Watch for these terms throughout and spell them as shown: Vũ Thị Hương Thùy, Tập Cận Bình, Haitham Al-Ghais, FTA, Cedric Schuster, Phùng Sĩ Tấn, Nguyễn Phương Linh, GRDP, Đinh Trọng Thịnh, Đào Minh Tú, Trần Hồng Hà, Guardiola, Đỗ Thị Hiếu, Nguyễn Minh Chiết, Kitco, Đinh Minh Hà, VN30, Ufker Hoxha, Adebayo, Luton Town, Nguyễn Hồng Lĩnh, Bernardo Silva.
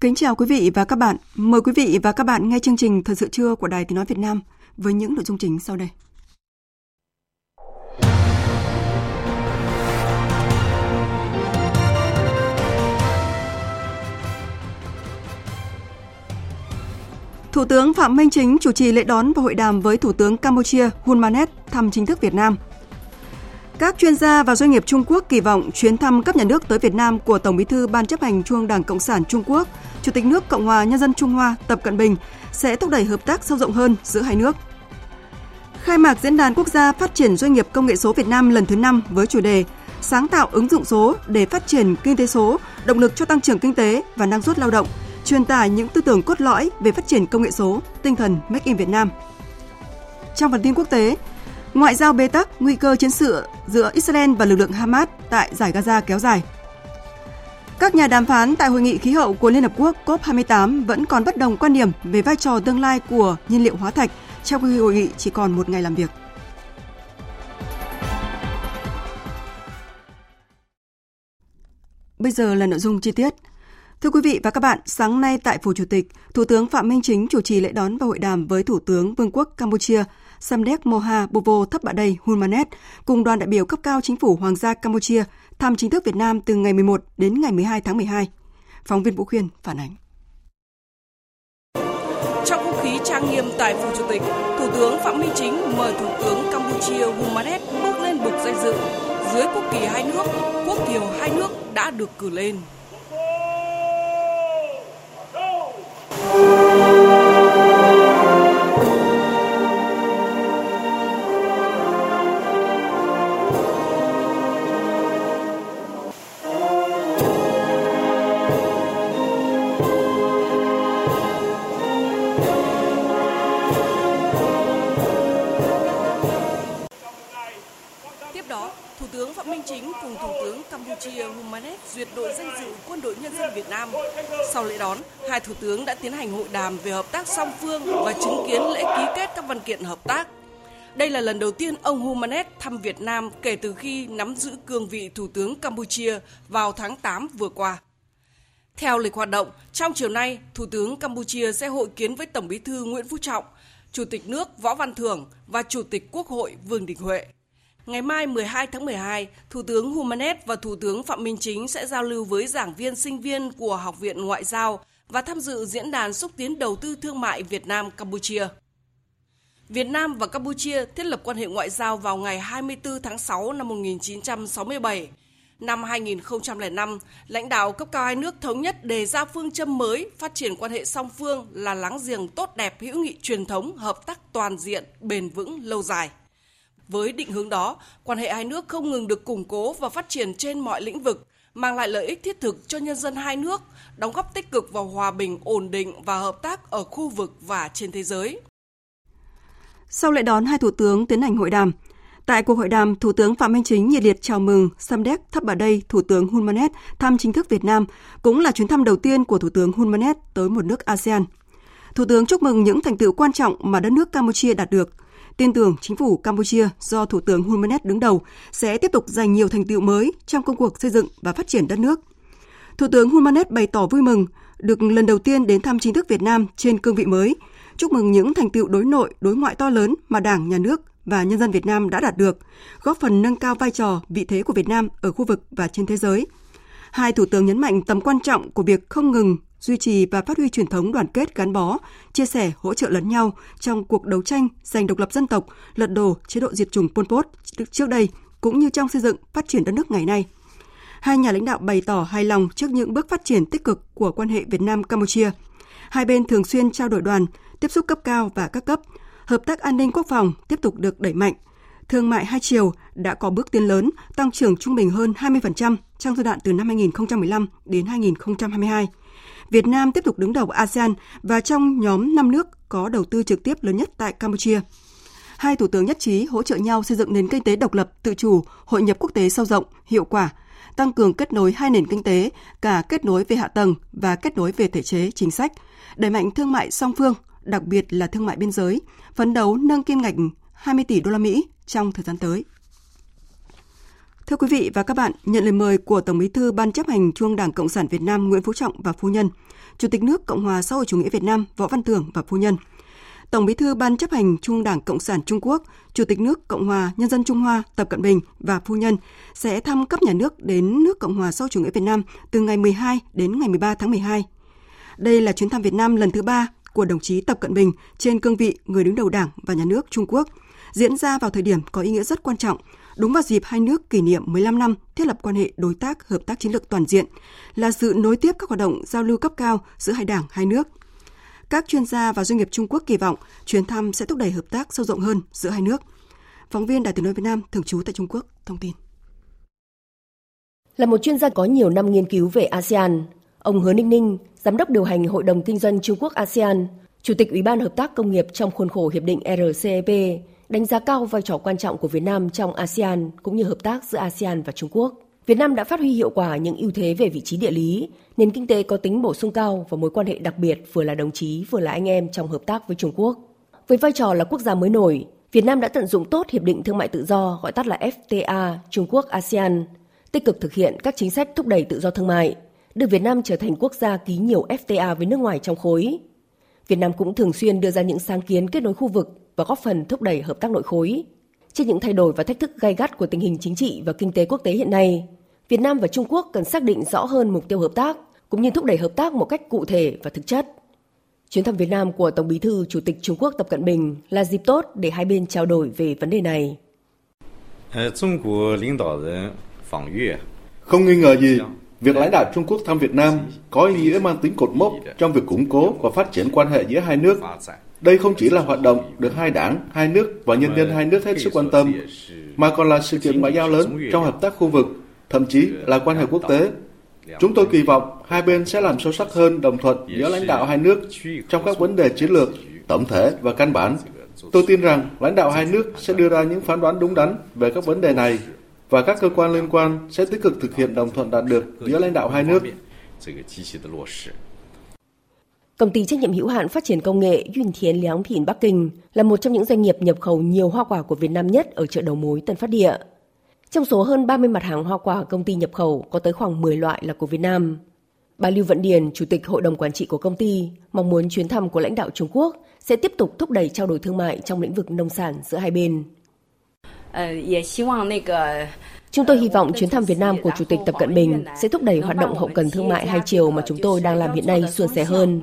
Kính chào quý vị và các bạn. Mời quý vị và các bạn nghe chương trình Thời sự trưa của Đài Tiếng nói Việt Nam với những nội dung chính sau đây. Thủ tướng Phạm Minh Chính chủ trì lễ đón và hội đàm với Thủ tướng Campuchia Hun Manet thăm chính thức Việt Nam. Các chuyên gia và doanh nghiệp Trung Quốc kỳ vọng chuyến thăm cấp nhà nước tới Việt Nam của Tổng Bí thư Ban Chấp hành Trung ương Đảng Cộng sản Trung Quốc, Chủ tịch nước Cộng hòa Nhân dân Trung Hoa Tập Cận Bình sẽ thúc đẩy hợp tác sâu rộng hơn giữa hai nước. Khai mạc Diễn đàn Quốc gia Phát triển Doanh nghiệp Công nghệ số Việt Nam lần thứ 5 với chủ đề Sáng tạo ứng dụng số để phát triển kinh tế số, động lực cho tăng trưởng kinh tế và năng suất lao động, truyền tải những tư tưởng cốt lõi về phát triển công nghệ số, tinh thần Make in Việt Nam. Trong phần tin quốc tế, ngoại giao bế tắc, nguy cơ chiến sự giữa Israel và lực lượng Hamas tại Dải Gaza kéo dài. Các nhà đàm phán tại Hội nghị Khí hậu của Liên Hợp Quốc COP28 vẫn còn bất đồng quan điểm về vai trò tương lai của nhiên liệu hóa thạch, trong khi hội nghị chỉ còn một ngày làm việc. Bây giờ là nội dung chi tiết. Thưa quý vị và các bạn, sáng nay tại Phủ Chủ tịch, Thủ tướng Phạm Minh Chính chủ trì lễ đón và hội đàm với Thủ tướng Vương quốc Campuchia Samdech Moha Bovo Thấp Bạ Đầy Hun Manet cùng đoàn đại biểu cấp cao chính phủ Hoàng gia Campuchia thăm chính thức Việt Nam từ ngày 11 đến ngày 12 tháng 12. Phóng viên Vũ Khuyên phản ánh. Trong không khí trang nghiêm tại Phủ Chủ tịch, Thủ tướng Phạm Minh Chính mời Thủ tướng Campuchia Hun Manet bước lên bục danh dự. Dưới quốc kỳ hai nước, quốc thiều hai nước đã được cử lên. Duyệt đội danh dự quân đội nhân dân Việt Nam. Sau lễ đón, hai thủ tướng đã tiến hành hội đàm về hợp tác song phương và chứng kiến lễ ký kết các văn kiện hợp tác. Đây là lần đầu tiên ông Hun Manet thăm Việt Nam kể từ khi nắm giữ cương vị Thủ tướng Campuchia vào tháng 8 vừa qua. Theo lịch hoạt động, trong chiều nay, Thủ tướng Campuchia sẽ hội kiến với Tổng Bí thư Nguyễn Phú Trọng, Chủ tịch nước Võ Văn Thưởng và Chủ tịch Quốc hội Vương Đình Huệ. Ngày mai 12 tháng 12, Thủ tướng Hun Manet và Thủ tướng Phạm Minh Chính sẽ giao lưu với giảng viên sinh viên của Học viện Ngoại giao và tham dự diễn đàn xúc tiến đầu tư thương mại Việt Nam-Campuchia. Việt Nam và Campuchia thiết lập quan hệ ngoại giao vào ngày 24 tháng 6 năm 1967. Năm 2005, lãnh đạo cấp cao hai nước thống nhất đề ra phương châm mới phát triển quan hệ song phương là láng giềng tốt đẹp, hữu nghị truyền thống, hợp tác toàn diện, bền vững, lâu dài. Với định hướng đó, quan hệ hai nước không ngừng được củng cố và phát triển trên mọi lĩnh vực, mang lại lợi ích thiết thực cho nhân dân hai nước, đóng góp tích cực vào hòa bình, ổn định và hợp tác ở khu vực và trên thế giới. Sau lễ đón, hai thủ tướng tiến hành hội đàm. Tại cuộc hội đàm, Thủ tướng Phạm Minh Chính nhiệt liệt chào mừng Samdech Thắp Bà Đây Thủ tướng Hun Manet thăm chính thức Việt Nam, cũng là chuyến thăm đầu tiên của Thủ tướng Hun Manet tới một nước ASEAN. Thủ tướng chúc mừng những thành tựu quan trọng mà đất nước Campuchia đạt được. Tin tưởng chính phủ Campuchia do Thủ tướng Hun Manet đứng đầu sẽ tiếp tục giành nhiều thành tựu mới trong công cuộc xây dựng và phát triển đất nước. Thủ tướng Hun Manet bày tỏ vui mừng được lần đầu tiên đến thăm chính thức Việt Nam trên cương vị mới, chúc mừng những thành tựu đối nội, đối ngoại to lớn mà Đảng, Nhà nước và nhân dân Việt Nam đã đạt được, góp phần nâng cao vai trò, vị thế của Việt Nam ở khu vực và trên thế giới. Hai thủ tướng nhấn mạnh tầm quan trọng của việc không ngừng duy trì và phát huy truyền thống đoàn kết gắn bó, chia sẻ, hỗ trợ lẫn nhau trong cuộc đấu tranh giành độc lập dân tộc, lật đổ chế độ diệt chủng Pol Pot trước đây, cũng như trong xây dựng, phát triển đất nước ngày nay. hai nhà lãnh đạo bày tỏ hài lòng trước những bước phát triển tích cực của quan hệ Việt Nam-Campuchia. Hai bên thường xuyên trao đổi đoàn, tiếp xúc cấp cao và các cấp, hợp tác an ninh quốc phòng tiếp tục được đẩy mạnh. Thương mại hai chiều đã có bước tiến lớn, tăng trưởng trung bình hơn 20% trong giai đoạn từ năm 2015 đến 2022. Việt Nam tiếp tục đứng đầu ASEAN và trong nhóm 5 nước có đầu tư trực tiếp lớn nhất tại Campuchia. Hai thủ tướng nhất trí hỗ trợ nhau xây dựng nền kinh tế độc lập, tự chủ, hội nhập quốc tế sâu rộng, hiệu quả, tăng cường kết nối hai nền kinh tế, cả kết nối về hạ tầng và kết nối về thể chế, chính sách, đẩy mạnh thương mại song phương, đặc biệt là thương mại biên giới, phấn đấu nâng kim ngạch 20 tỷ đô la Mỹ trong thời gian tới. Thưa quý vị và các bạn, nhận lời mời của Tổng Bí thư Ban Chấp hành Trung ương Đảng Cộng sản Việt Nam Nguyễn Phú Trọng và phu nhân, Chủ tịch nước Cộng hòa xã hội chủ nghĩa Việt Nam Võ Văn Thưởng và phu nhân, Tổng Bí thư Ban Chấp hành Trung ương Đảng Cộng sản Trung Quốc, Chủ tịch nước Cộng hòa Nhân dân Trung Hoa Tập Cận Bình và phu nhân sẽ thăm cấp nhà nước đến nước Cộng hòa xã hội chủ nghĩa Việt Nam từ ngày 12 đến ngày 13 tháng 12. Đây là chuyến thăm Việt Nam lần thứ 3 của đồng chí Tập Cận Bình trên cương vị người đứng đầu Đảng và Nhà nước Trung Quốc, diễn ra vào thời điểm có ý nghĩa rất quan trọng, đúng vào dịp hai nước kỷ niệm 15 năm thiết lập quan hệ đối tác hợp tác chiến lược toàn diện, là sự nối tiếp các hoạt động giao lưu cấp cao giữa hai đảng, hai nước. Các chuyên gia và doanh nghiệp Trung Quốc kỳ vọng chuyến thăm sẽ thúc đẩy hợp tác sâu rộng hơn giữa hai nước. Phóng viên Đài Tiếng nói Việt Nam thường trú tại Trung Quốc thông tin. Là một chuyên gia có nhiều năm nghiên cứu về ASEAN, ông Hứa Ninh Ninh, giám đốc điều hành Hội đồng Kinh doanh Trung Quốc ASEAN, Chủ tịch Ủy ban Hợp tác Công nghiệp trong khuôn khổ Hiệp định RCEP, đánh giá cao vai trò quan trọng của Việt Nam trong ASEAN cũng như hợp tác giữa ASEAN và Trung Quốc. Việt Nam đã phát huy hiệu quả những ưu thế về vị trí địa lý, nền kinh tế có tính bổ sung cao và mối quan hệ đặc biệt vừa là đồng chí vừa là anh em trong hợp tác với Trung Quốc. Với vai trò là quốc gia mới nổi, Việt Nam đã tận dụng tốt Hiệp định Thương mại Tự do gọi tắt là FTA Trung Quốc-ASEAN, tích cực thực hiện các chính sách thúc đẩy tự do thương mại, đưa Việt Nam trở thành quốc gia ký nhiều FTA với nước ngoài trong khối. Việt Nam cũng thường xuyên đưa ra những sáng kiến kết nối khu vực và góp phần thúc đẩy hợp tác nội khối. Trước những thay đổi và thách thức gay gắt của tình hình chính trị và kinh tế quốc tế hiện nay, Việt Nam và Trung Quốc cần xác định rõ hơn mục tiêu hợp tác, cũng như thúc đẩy hợp tác một cách cụ thể và thực chất. Chuyến thăm Việt Nam của Tổng Bí thư Chủ tịch Trung Quốc Tập Cận Bình là dịp tốt để hai bên trao đổi về vấn đề này. Không nghi ngờ gì, việc lãnh đạo Trung Quốc thăm Việt Nam có ý nghĩa mang tính cột mốc trong việc củng cố và phát triển quan hệ giữa hai nước. Đây không chỉ là hoạt động được hai đảng, hai nước và nhân dân hai nước hết sức quan tâm, mà còn là sự kiện ngoại giao lớn trong hợp tác khu vực, thậm chí là quan hệ quốc tế. Chúng tôi kỳ vọng hai bên sẽ làm sâu sắc hơn đồng thuận giữa lãnh đạo hai nước trong các vấn đề chiến lược, tổng thể và căn bản. Tôi tin rằng lãnh đạo hai nước sẽ đưa ra những phán đoán đúng đắn về các vấn đề này và các cơ quan liên quan sẽ tích cực thực hiện đồng thuận đạt được giữa lãnh đạo hai nước. Công ty trách nhiệm hữu hạn phát triển công nghệ Duyên Thiến Léng Thìn Bắc Kinh là một trong những doanh nghiệp nhập khẩu nhiều hoa quả của Việt Nam nhất ở chợ đầu mối Tân Phát Địa. Trong số hơn 30 mặt hàng hoa quả công ty nhập khẩu có tới khoảng 10 loại là của Việt Nam. Bà Lưu Vận Điền, Chủ tịch Hội đồng Quản trị của công ty, mong muốn chuyến thăm của lãnh đạo Trung Quốc sẽ tiếp tục thúc đẩy trao đổi thương mại trong lĩnh vực nông sản giữa hai bên. Chúng tôi hy vọng chuyến thăm Việt Nam của Chủ tịch Tập Cận Bình sẽ thúc đẩy hoạt động hậu cần thương mại hai chiều mà chúng tôi đang làm hiện nay suôn sẻ hơn,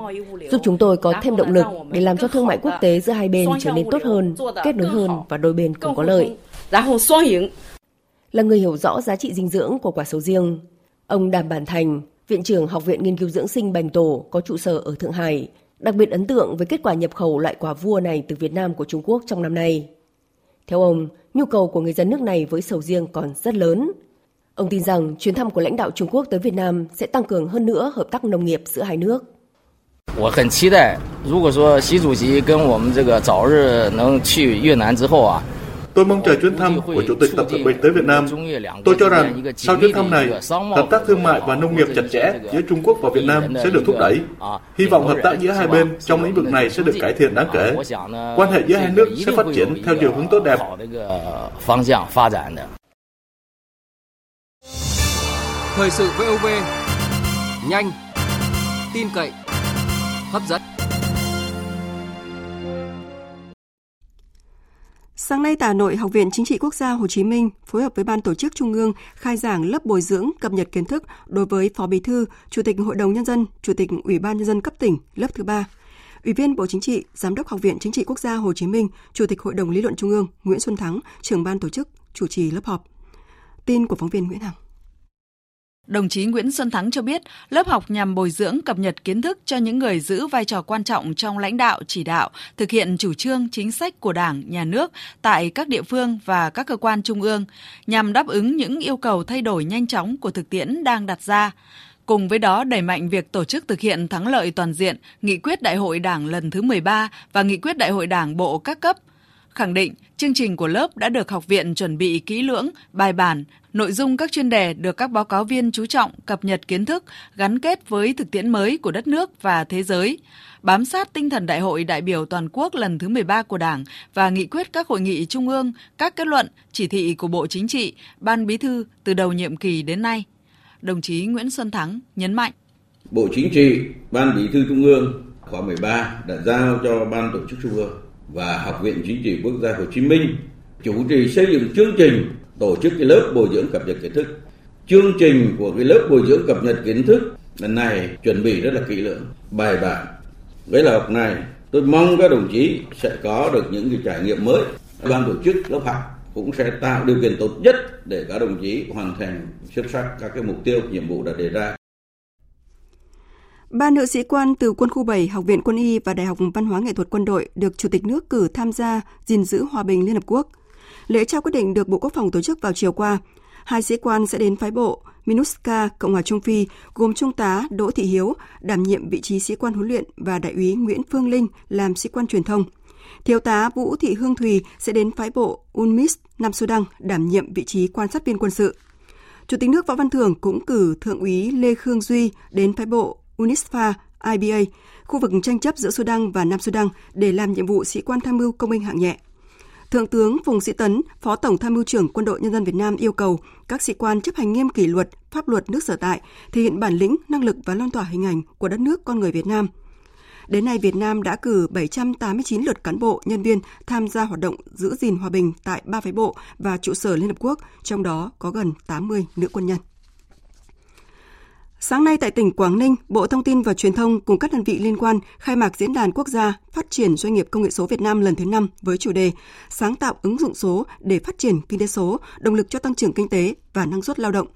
giúp chúng tôi có thêm động lực để làm cho thương mại quốc tế giữa hai bên trở nên tốt hơn, kết nối hơn và đôi bên cùng có lợi. Là người hiểu rõ giá trị dinh dưỡng của quả sầu riêng, ông Đàm Bản Thành, Viện trưởng Học viện Nghiên cứu Dưỡng sinh Bành Tổ có trụ sở ở Thượng Hải, đặc biệt ấn tượng với kết quả nhập khẩu loại quả vua này từ Việt Nam của Trung Quốc trong năm nay. Theo ông, nhu cầu của người dân nước này với sầu riêng còn rất lớn. Ông tin rằng chuyến thăm của lãnh đạo Trung Quốc tới Việt Nam sẽ tăng cường hơn nữa hợp tác nông nghiệp giữa hai nước. Tôi mong chờ chuyến thăm của Chủ tịch Tập Cận Bình tới Việt Nam. Tôi cho rằng sau chuyến thăm này, hợp tác thương mại và nông nghiệp chặt chẽ giữa Trung Quốc và Việt Nam sẽ được thúc đẩy. Hy vọng hợp tác giữa hai bên trong lĩnh vực này sẽ được cải thiện đáng kể. Quan hệ giữa hai nước sẽ phát triển theo chiều hướng tốt đẹp. Thời sự VOV, nhanh, tin cậy, hấp dẫn. Sáng nay tại Hà Nội, Học viện Chính trị Quốc gia Hồ Chí Minh phối hợp với Ban Tổ chức Trung ương khai giảng lớp bồi dưỡng cập nhật kiến thức đối với Phó Bí thư, Chủ tịch Hội đồng Nhân dân, Chủ tịch Ủy ban Nhân dân cấp tỉnh lớp thứ 3. Ủy viên Bộ Chính trị, Giám đốc Học viện Chính trị Quốc gia Hồ Chí Minh, Chủ tịch Hội đồng Lý luận Trung ương Nguyễn Xuân Thắng, trưởng Ban Tổ chức, chủ trì lớp họp. Tin của phóng viên Nguyễn Hằng. Đồng chí Nguyễn Xuân Thắng cho biết, lớp học nhằm bồi dưỡng cập nhật kiến thức cho những người giữ vai trò quan trọng trong lãnh đạo, chỉ đạo, thực hiện chủ trương, chính sách của Đảng, Nhà nước tại các địa phương và các cơ quan trung ương, nhằm đáp ứng những yêu cầu thay đổi nhanh chóng của thực tiễn đang đặt ra. Cùng với đó, đẩy mạnh việc tổ chức thực hiện thắng lợi toàn diện Nghị quyết Đại hội Đảng lần thứ 13 và Nghị quyết Đại hội Đảng bộ các cấp. Khẳng định, chương trình của lớp đã được học viện chuẩn bị kỹ lưỡng, bài bản, nội dung các chuyên đề được các báo cáo viên chú trọng cập nhật kiến thức, gắn kết với thực tiễn mới của đất nước và thế giới, bám sát tinh thần Đại hội đại biểu toàn quốc lần thứ 13 của Đảng và nghị quyết các hội nghị trung ương, các kết luận, chỉ thị của Bộ Chính trị, Ban Bí thư từ đầu nhiệm kỳ đến nay. Đồng chí Nguyễn Xuân Thắng nhấn mạnh. Bộ Chính trị, Ban Bí thư Trung ương khóa 13 đã giao cho Ban Tổ chức Trung ương và Học viện Chính trị Quốc gia Hồ Chí Minh chủ trì xây dựng chương trình tổ chức cái lớp bồi dưỡng cập nhật kiến thức. Chương trình của cái lớp bồi dưỡng cập nhật kiến thức lần này chuẩn bị rất là kỹ lưỡng, bài bản. Với lớp học này, tôi mong các đồng chí sẽ có được những cái trải nghiệm mới. Ban tổ chức lớp học cũng sẽ tạo điều kiện tốt nhất để các đồng chí hoàn thành xuất sắc các cái mục tiêu, nhiệm vụ đã đề ra. Ba nữ sĩ quan từ Quân khu 7, Học viện Quân y và Đại học Văn hóa Nghệ thuật Quân đội được Chủ tịch nước cử tham gia gìn giữ hòa bình Liên Hợp Quốc. Lễ trao quyết định được Bộ Quốc phòng tổ chức vào chiều qua. Hai sĩ quan sẽ đến phái bộ Minusca, Cộng hòa Trung Phi, gồm Trung tá Đỗ Thị Hiếu, đảm nhiệm vị trí sĩ quan huấn luyện và Đại úy Nguyễn Phương Linh làm sĩ quan truyền thông. Thiếu tá Vũ Thị Hương Thùy sẽ đến phái bộ UNMIS, Nam Sudan, đảm nhiệm vị trí quan sát viên quân sự. Chủ tịch nước Võ Văn Thưởng cũng cử Thượng úy Lê Khương Duy đến phái bộ UNISFA, IBA, khu vực tranh chấp giữa Sudan và Nam Sudan để làm nhiệm vụ sĩ quan tham mưu công binh hạng nhẹ. Thượng tướng Phùng Sĩ Tấn, Phó Tổng Tham mưu trưởng Quân đội Nhân dân Việt Nam yêu cầu các sĩ quan chấp hành nghiêm kỷ luật, pháp luật nước sở tại, thể hiện bản lĩnh, năng lực và lan tỏa hình ảnh của đất nước con người Việt Nam. Đến nay, Việt Nam đã cử 789 lượt cán bộ, nhân viên tham gia hoạt động giữ gìn hòa bình tại 3 phái bộ và trụ sở Liên Hợp Quốc, trong đó có gần 80 nữ quân nhân. Sáng nay tại tỉnh Quảng Ninh, Bộ Thông tin và Truyền thông cùng các đơn vị liên quan khai mạc Diễn đàn Quốc gia Phát triển Doanh nghiệp Công nghệ số Việt Nam lần thứ 5 với chủ đề Sáng tạo ứng dụng số để phát triển kinh tế số, động lực cho tăng trưởng kinh tế và năng suất lao động.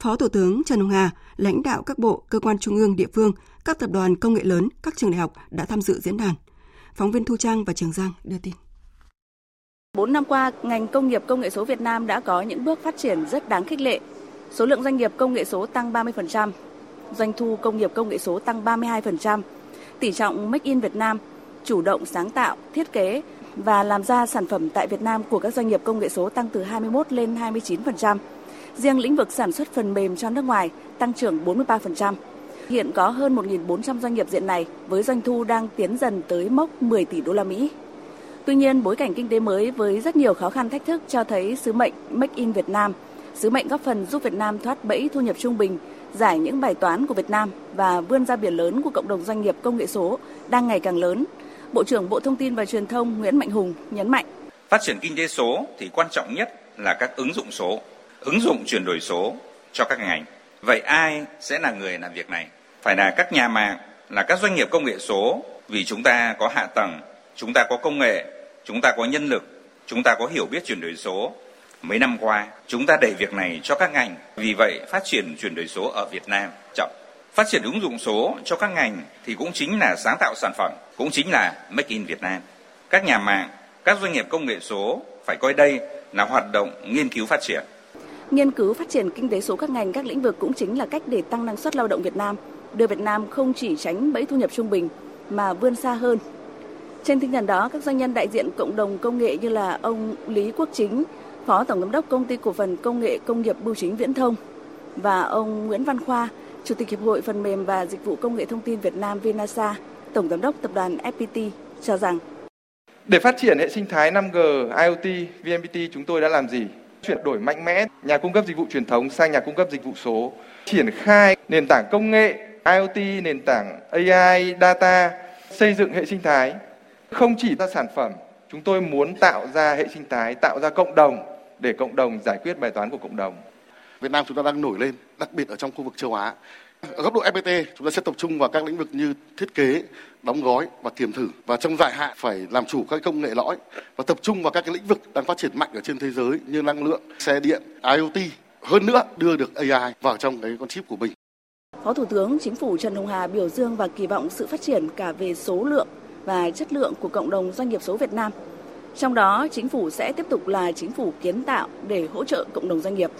Phó Thủ tướng Trần Hồng Hà, lãnh đạo các bộ, cơ quan trung ương, địa phương, các tập đoàn công nghệ lớn, các trường đại học đã tham dự diễn đàn. Phóng viên Thu Trang và Trường Giang đưa tin. 4 năm qua, ngành công nghiệp công nghệ số Việt Nam đã có những bước phát triển rất đáng khích lệ. Số lượng doanh nghiệp công nghệ số tăng 30%, doanh thu công nghiệp công nghệ số tăng 32%, tỷ trọng Make in Việt Nam, chủ động sáng tạo, thiết kế và làm ra sản phẩm tại Việt Nam của các doanh nghiệp công nghệ số tăng từ 21 lên 29%. Riêng lĩnh vực sản xuất phần mềm cho nước ngoài tăng trưởng 43%. Hiện có hơn 1.400 doanh nghiệp diện này với doanh thu đang tiến dần tới mốc 10 tỷ đô la Mỹ. Tuy nhiên, bối cảnh kinh tế mới với rất nhiều khó khăn thách thức cho thấy sứ mệnh Make in Việt Nam, sứ mệnh góp phần giúp Việt Nam thoát bẫy thu nhập trung bình, giải những bài toán của Việt Nam và vươn ra biển lớn của cộng đồng doanh nghiệp công nghệ số đang ngày càng lớn. Bộ trưởng Bộ Thông tin và Truyền thông Nguyễn Mạnh Hùng nhấn mạnh: phát triển kinh tế số thì quan trọng nhất là các ứng dụng số, ứng dụng chuyển đổi số cho các ngành. Vậy ai sẽ là người làm việc này? Phải là các nhà mạng, là các doanh nghiệp công nghệ số, vì chúng ta có hạ tầng, chúng ta có công nghệ, chúng ta có nhân lực, chúng ta có hiểu biết chuyển đổi số. Mấy năm qua, chúng ta đẩy việc này cho các ngành, vì vậy phát triển chuyển đổi số ở Việt Nam chậm. Phát triển ứng dụng số cho các ngành thì cũng chính là sáng tạo sản phẩm, cũng chính là Make in Việt Nam. Các nhà mạng, các doanh nghiệp công nghệ số phải coi đây là hoạt động nghiên cứu phát triển. Nghiên cứu phát triển kinh tế số các ngành, các lĩnh vực cũng chính là cách để tăng năng suất lao động Việt Nam, đưa Việt Nam không chỉ tránh bẫy thu nhập trung bình mà vươn xa hơn. Trên tinh thần đó, các doanh nhân đại diện cộng đồng công nghệ như là ông Lý Quốc Chính, Phó Tổng giám đốc Công ty Cổ phần Công nghệ Công nghiệp Bưu chính Viễn thông và ông Nguyễn Văn Khoa, Chủ tịch Hiệp hội Phần mềm và Dịch vụ Công nghệ Thông tin Việt Nam Vinasa, Tổng giám đốc Tập đoàn FPT cho rằng để phát triển hệ sinh thái 5G, IoT, VNPT chúng tôi đã làm gì? Chuyển đổi mạnh mẽ nhà cung cấp dịch vụ truyền thống sang nhà cung cấp dịch vụ số, triển khai nền tảng công nghệ, IoT, nền tảng AI, data, xây dựng hệ sinh thái. Không chỉ ra sản phẩm, chúng tôi muốn tạo ra hệ sinh thái, tạo ra cộng đồng để cộng đồng giải quyết bài toán của cộng đồng. Việt Nam chúng ta đang nổi lên, đặc biệt ở trong khu vực châu Á. Ở góc độ FPT, chúng ta sẽ tập trung vào các lĩnh vực như thiết kế, đóng gói và kiểm thử. Và trong dài hạn phải làm chủ các công nghệ lõi và tập trung vào các cái lĩnh vực đang phát triển mạnh ở trên thế giới như năng lượng, xe điện, IoT hơn nữa đưa được AI vào trong cái con chip của mình. Phó Thủ tướng Chính phủ Trần Hồng Hà biểu dương và kỳ vọng sự phát triển cả về số lượng và chất lượng của cộng đồng doanh nghiệp số Việt Nam. Trong đó, chính phủ sẽ tiếp tục là chính phủ kiến tạo để hỗ trợ cộng đồng doanh nghiệp.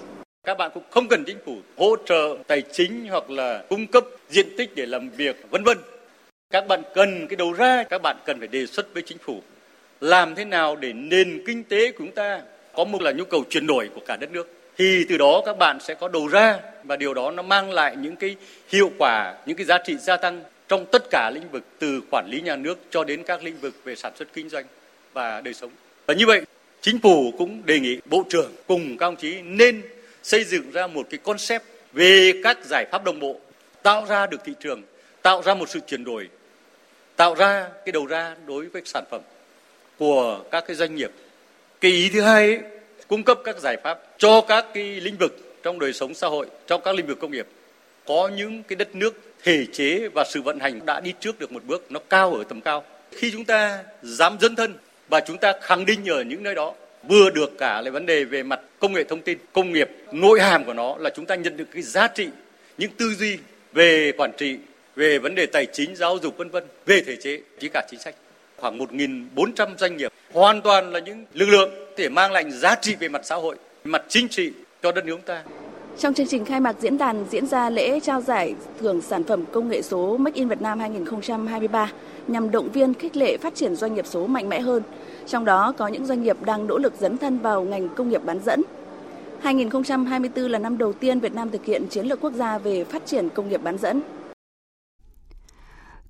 Các bạn cũng không cần chính phủ hỗ trợ tài chính hoặc là cung cấp diện tích để làm việc, v.v. Các bạn cần cái đầu ra, các bạn cần phải đề xuất với chính phủ làm thế nào để nền kinh tế của chúng ta có một là nhu cầu chuyển đổi của cả đất nước. Thì từ đó các bạn sẽ có đầu ra và điều đó nó mang lại những cái hiệu quả, những cái giá trị gia tăng trong tất cả lĩnh vực từ quản lý nhà nước cho đến các lĩnh vực về sản xuất kinh doanh và đời sống. Và như vậy, chính phủ cũng đề nghị Bộ trưởng cùng các ông chí nên xây dựng ra một cái concept về các giải pháp đồng bộ, tạo ra được thị trường, tạo ra một sự chuyển đổi, tạo ra cái đầu ra đối với sản phẩm của các cái doanh nghiệp. Cái ý thứ hai ấy, cung cấp các giải pháp cho các cái lĩnh vực trong đời sống xã hội, trong các lĩnh vực công nghiệp. Có những cái đất nước thể chế và sự vận hành đã đi trước được một bước, nó cao ở tầm cao. Khi chúng ta dám dấn thân và chúng ta khẳng định ở những nơi đó, vừa được cả là vấn đề về mặt công nghệ thông tin, công nghiệp, nội hàm của nó là chúng ta nhận được cái giá trị, những tư duy về quản trị, về vấn đề tài chính, giáo dục v.v., về thể chế, chỉ cả chính sách. Khoảng 1.400 doanh nghiệp hoàn toàn là những lực lượng để mang lại giá trị về mặt xã hội, mặt chính trị cho đất nước ta. Trong chương trình khai mạc diễn đàn diễn ra lễ trao giải thưởng sản phẩm công nghệ số Make in Việt Nam 2023 nhằm động viên khích lệ phát triển doanh nghiệp số mạnh mẽ hơn. Trong đó có những doanh nghiệp đang nỗ lực dấn thân vào ngành công nghiệp bán dẫn. 2024 là năm đầu tiên Việt Nam thực hiện chiến lược quốc gia về phát triển công nghiệp bán dẫn.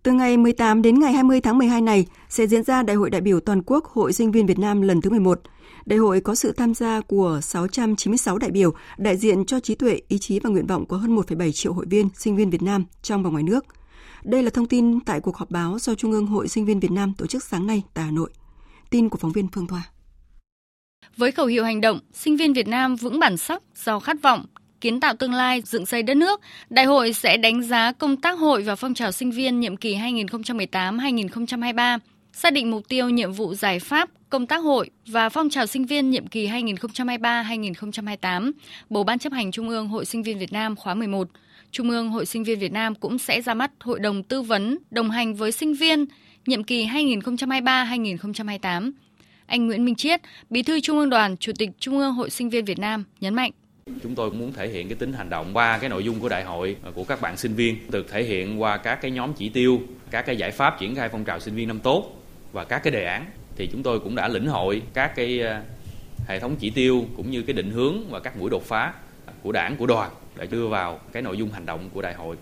Từ ngày 18 đến ngày 20 tháng 12 này sẽ diễn ra Đại hội đại biểu toàn quốc Hội Sinh viên Việt Nam lần thứ 11. Đại hội có sự tham gia của 696 đại biểu, đại diện cho trí tuệ, ý chí và nguyện vọng của hơn 1,7 triệu hội viên, sinh viên Việt Nam trong và ngoài nước. Đây là thông tin tại cuộc họp báo do Trung ương Hội Sinh viên Việt Nam tổ chức sáng nay tại Hà Nội. Tin của phóng viên Phương Thoa. Với khẩu hiệu hành động, sinh viên Việt Nam vững bản sắc, giàu khát vọng, kiến tạo tương lai, dựng xây đất nước, đại hội sẽ đánh giá công tác hội và phong trào sinh viên nhiệm kỳ 2018-2023, xác định mục tiêu, nhiệm vụ, giải pháp, công tác hội và phong trào sinh viên nhiệm kỳ 2023-2028, bầu Ban chấp hành Trung ương Hội Sinh viên Việt Nam khóa 11. Trung ương Hội Sinh viên Việt Nam cũng sẽ ra mắt Hội đồng Tư vấn đồng hành với sinh viên nhiệm kỳ 2023-2028. Anh Nguyễn Minh Chiết, Bí thư Trung ương Đoàn, Chủ tịch Trung ương Hội Sinh viên Việt Nam nhấn mạnh. Chúng tôi cũng muốn thể hiện cái tính hành động qua cái nội dung của đại hội của các bạn sinh viên, được thể hiện qua các cái nhóm chỉ tiêu, các cái giải pháp triển khai phong trào sinh viên năm tốt và các cái đề án. Thì chúng tôi cũng đã lĩnh hội các cái hệ thống chỉ tiêu cũng như cái định hướng và các mũi đột phá của Đảng, của Đoàn để đưa vào cái nội dung hành động của đại hội.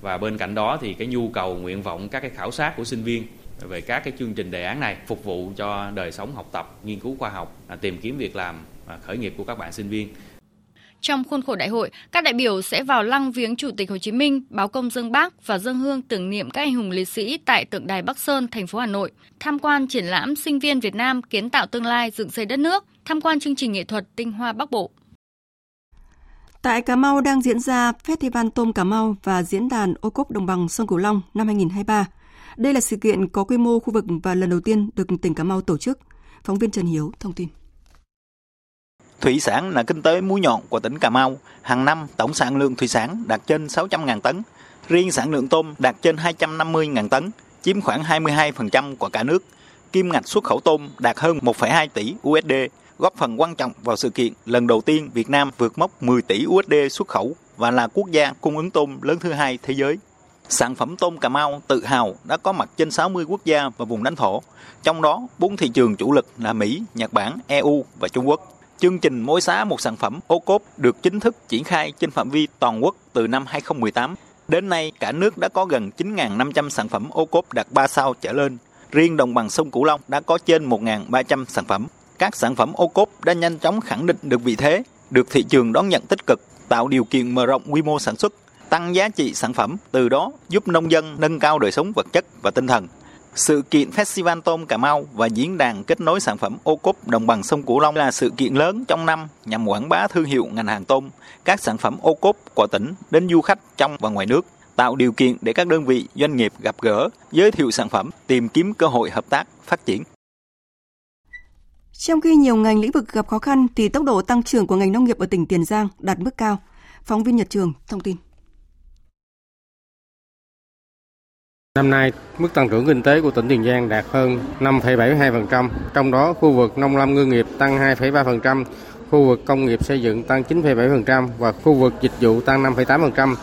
Và bên cạnh đó thì cái nhu cầu, nguyện vọng, các cái khảo sát của sinh viên về các cái chương trình đề án này phục vụ cho đời sống học tập, nghiên cứu khoa học, tìm kiếm việc làm, khởi nghiệp của các bạn sinh viên. Trong khuôn khổ đại hội, các đại biểu sẽ vào lăng viếng Chủ tịch Hồ Chí Minh, báo công dân Bác và dâng hương tưởng niệm các anh hùng liệt sĩ tại tượng đài Bắc Sơn, thành phố Hà Nội, tham quan triển lãm Sinh viên Việt Nam kiến tạo tương lai, dựng xây đất nước, tham quan chương trình nghệ thuật Tinh hoa Bắc Bộ. Tại Cà Mau đang diễn ra Festival Tôm Cà Mau và Diễn đàn Ô Cốp Đồng bằng Sông Cửu Long năm 2023. Đây là sự kiện có quy mô khu vực và lần đầu tiên được tỉnh Cà Mau tổ chức. Phóng viên Trần Hiếu thông tin. Thủy sản là kinh tế mũi nhọn của tỉnh Cà Mau. Hàng năm, tổng sản lượng thủy sản đạt trên 600.000 tấn. Riêng sản lượng tôm đạt trên 250.000 tấn, chiếm khoảng 22% của cả nước. Kim ngạch xuất khẩu tôm đạt hơn 1,2 tỷ USD, góp phần quan trọng vào sự kiện lần đầu tiên Việt Nam vượt mốc 10 tỷ USD xuất khẩu và là quốc gia cung ứng tôm lớn thứ hai thế giới. Sản phẩm tôm Cà Mau tự hào đã có mặt trên 60 quốc gia và vùng lãnh thổ, trong đó 4 thị trường chủ lực là Mỹ, Nhật Bản, EU và Trung Quốc. Chương trình mỗi xã một sản phẩm ô cốp được chính thức triển khai trên phạm vi toàn quốc từ năm 2018. Đến nay, cả nước đã có gần 9.500 sản phẩm ô cốp đạt 3 sao trở lên. Riêng đồng bằng sông Cửu Long đã có trên 1.300 sản phẩm. Các sản phẩm ô cốp đã nhanh chóng khẳng định được vị thế, được thị trường đón nhận tích cực, tạo điều kiện mở rộng quy mô sản xuất, tăng giá trị sản phẩm, từ đó giúp nông dân nâng cao đời sống vật chất và tinh thần. Sự kiện Festival Tôm Cà Mau và diễn đàn kết nối sản phẩm ô cốp đồng bằng sông Cửu Long là sự kiện lớn trong năm nhằm quảng bá thương hiệu ngành hàng tôm, các sản phẩm ô cốp của tỉnh đến du khách trong và ngoài nước, tạo điều kiện để các đơn vị doanh nghiệp gặp gỡ, giới thiệu sản phẩm, tìm kiếm cơ hội hợp tác, phát triển. Trong khi nhiều ngành lĩnh vực gặp khó khăn thì tốc độ tăng trưởng của ngành nông nghiệp ở tỉnh Tiền Giang đạt mức cao. Phóng viên Nhật Trường thông tin. Năm nay, mức tăng trưởng kinh tế của tỉnh Tiền Giang đạt hơn 5,72%, trong đó khu vực nông lâm ngư nghiệp tăng 2,3%, khu vực công nghiệp xây dựng tăng 9,7% và khu vực dịch vụ tăng 5,8%.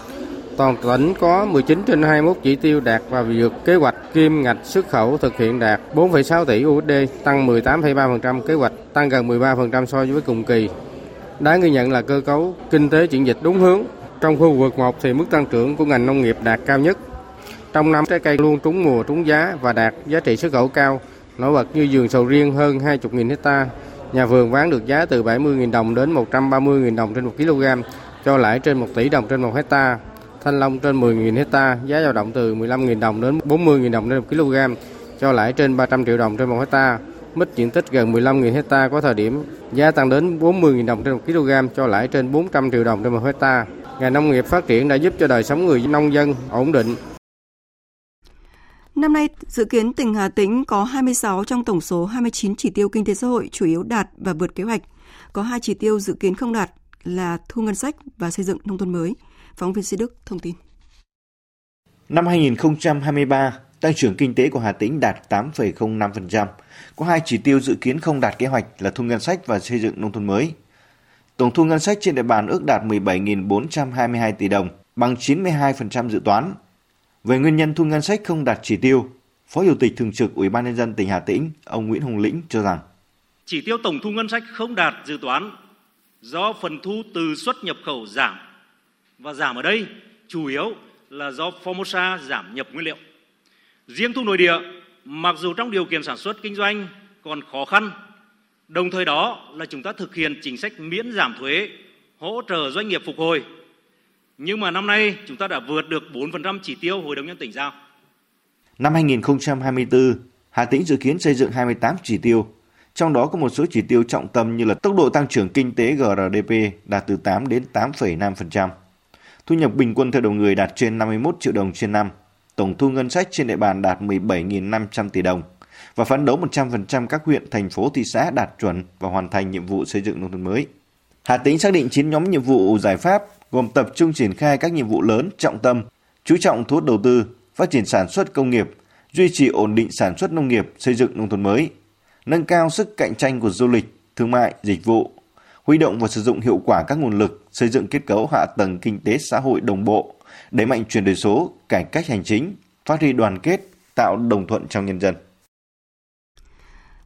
Toàn tỉnh có 19 trên 21 chỉ tiêu đạt và vượt kế hoạch, kim ngạch xuất khẩu thực hiện đạt 4,6 tỷ USD, tăng 18,3% kế hoạch, tăng gần 13% so với cùng kỳ. Đáng ghi nhận là cơ cấu kinh tế chuyển dịch đúng hướng. Trong khu vực 1 thì mức tăng trưởng của ngành nông nghiệp đạt cao nhất. Trong năm, trái cây luôn trúng mùa trúng giá và đạt giá trị xuất khẩu cao, nổi bật như vườn sầu riêng hơn 20.000 hectare, nhà vườn bán được giá từ 70.000 đồng đến 130.000 đồng trên 1 kg, cho lãi trên 1 tỷ đồng trên 1 hectare. Thanh long trên 10.000 hectare, giá dao động từ 15.000 đồng đến 40.000 đồng trên 1 kg, cho lãi trên 300 triệu đồng trên 1 hectare. Mít diện tích gần 15.000 hectare có thời điểm giá tăng đến 40.000 đồng trên 1 kg, cho lãi trên 400 triệu đồng trên 1 hectare. Ngành nông nghiệp phát triển đã giúp cho đời sống người nông dân ổn định. Năm nay, dự kiến tỉnh Hà Tĩnh có 26 trong tổng số 29 chỉ tiêu kinh tế xã hội chủ yếu đạt và vượt kế hoạch. Có 2 chỉ tiêu dự kiến không đạt là thu ngân sách và xây dựng nông thôn mới. Phóng viên Sĩ Đức thông tin. Năm 2023, tăng trưởng kinh tế của Hà Tĩnh đạt 8,05%. Có 2 chỉ tiêu dự kiến không đạt kế hoạch là thu ngân sách và xây dựng nông thôn mới. Tổng thu ngân sách trên địa bàn ước đạt 17.422 tỷ đồng, bằng 92% dự toán. Về nguyên nhân thu ngân sách không đạt chỉ tiêu, Phó Chủ tịch Thường trực Ủy ban Nhân dân tỉnh Hà Tĩnh, ông Nguyễn Hồng Lĩnh cho rằng chỉ tiêu tổng thu ngân sách không đạt dự toán do phần thu từ xuất nhập khẩu giảm, và giảm ở đây chủ yếu là do Formosa giảm nhập nguyên liệu. Riêng thu nội địa, mặc dù trong điều kiện sản xuất kinh doanh còn khó khăn, đồng thời đó là chúng ta thực hiện chính sách miễn giảm thuế, hỗ trợ doanh nghiệp phục hồi. Nhưng mà năm nay chúng ta đã vượt được 4% chỉ tiêu Hội đồng Nhân tỉnh giao. Năm 2024, Hà Tĩnh dự kiến xây dựng 28 chỉ tiêu, trong đó có một số chỉ tiêu trọng tâm như là tốc độ tăng trưởng kinh tế GRDP đạt từ 8 đến 8,5%. Thu nhập bình quân theo đầu người đạt trên 51 triệu đồng trên năm, tổng thu ngân sách trên địa bàn đạt 17.500 tỷ đồng và phấn đấu 100% các huyện, thành phố, thị xã đạt chuẩn và hoàn thành nhiệm vụ xây dựng nông thôn mới. Hà Tĩnh xác định 9 nhóm nhiệm vụ giải pháp gồm tập trung triển khai các nhiệm vụ lớn trọng tâm, chú trọng thu hút đầu tư, phát triển sản xuất công nghiệp, duy trì ổn định sản xuất nông nghiệp, xây dựng nông thôn mới, nâng cao sức cạnh tranh của du lịch, thương mại, dịch vụ, huy động và sử dụng hiệu quả các nguồn lực, xây dựng kết cấu hạ tầng kinh tế xã hội đồng bộ, đẩy mạnh chuyển đổi số, cải cách hành chính, phát huy đoàn kết, tạo đồng thuận trong nhân dân.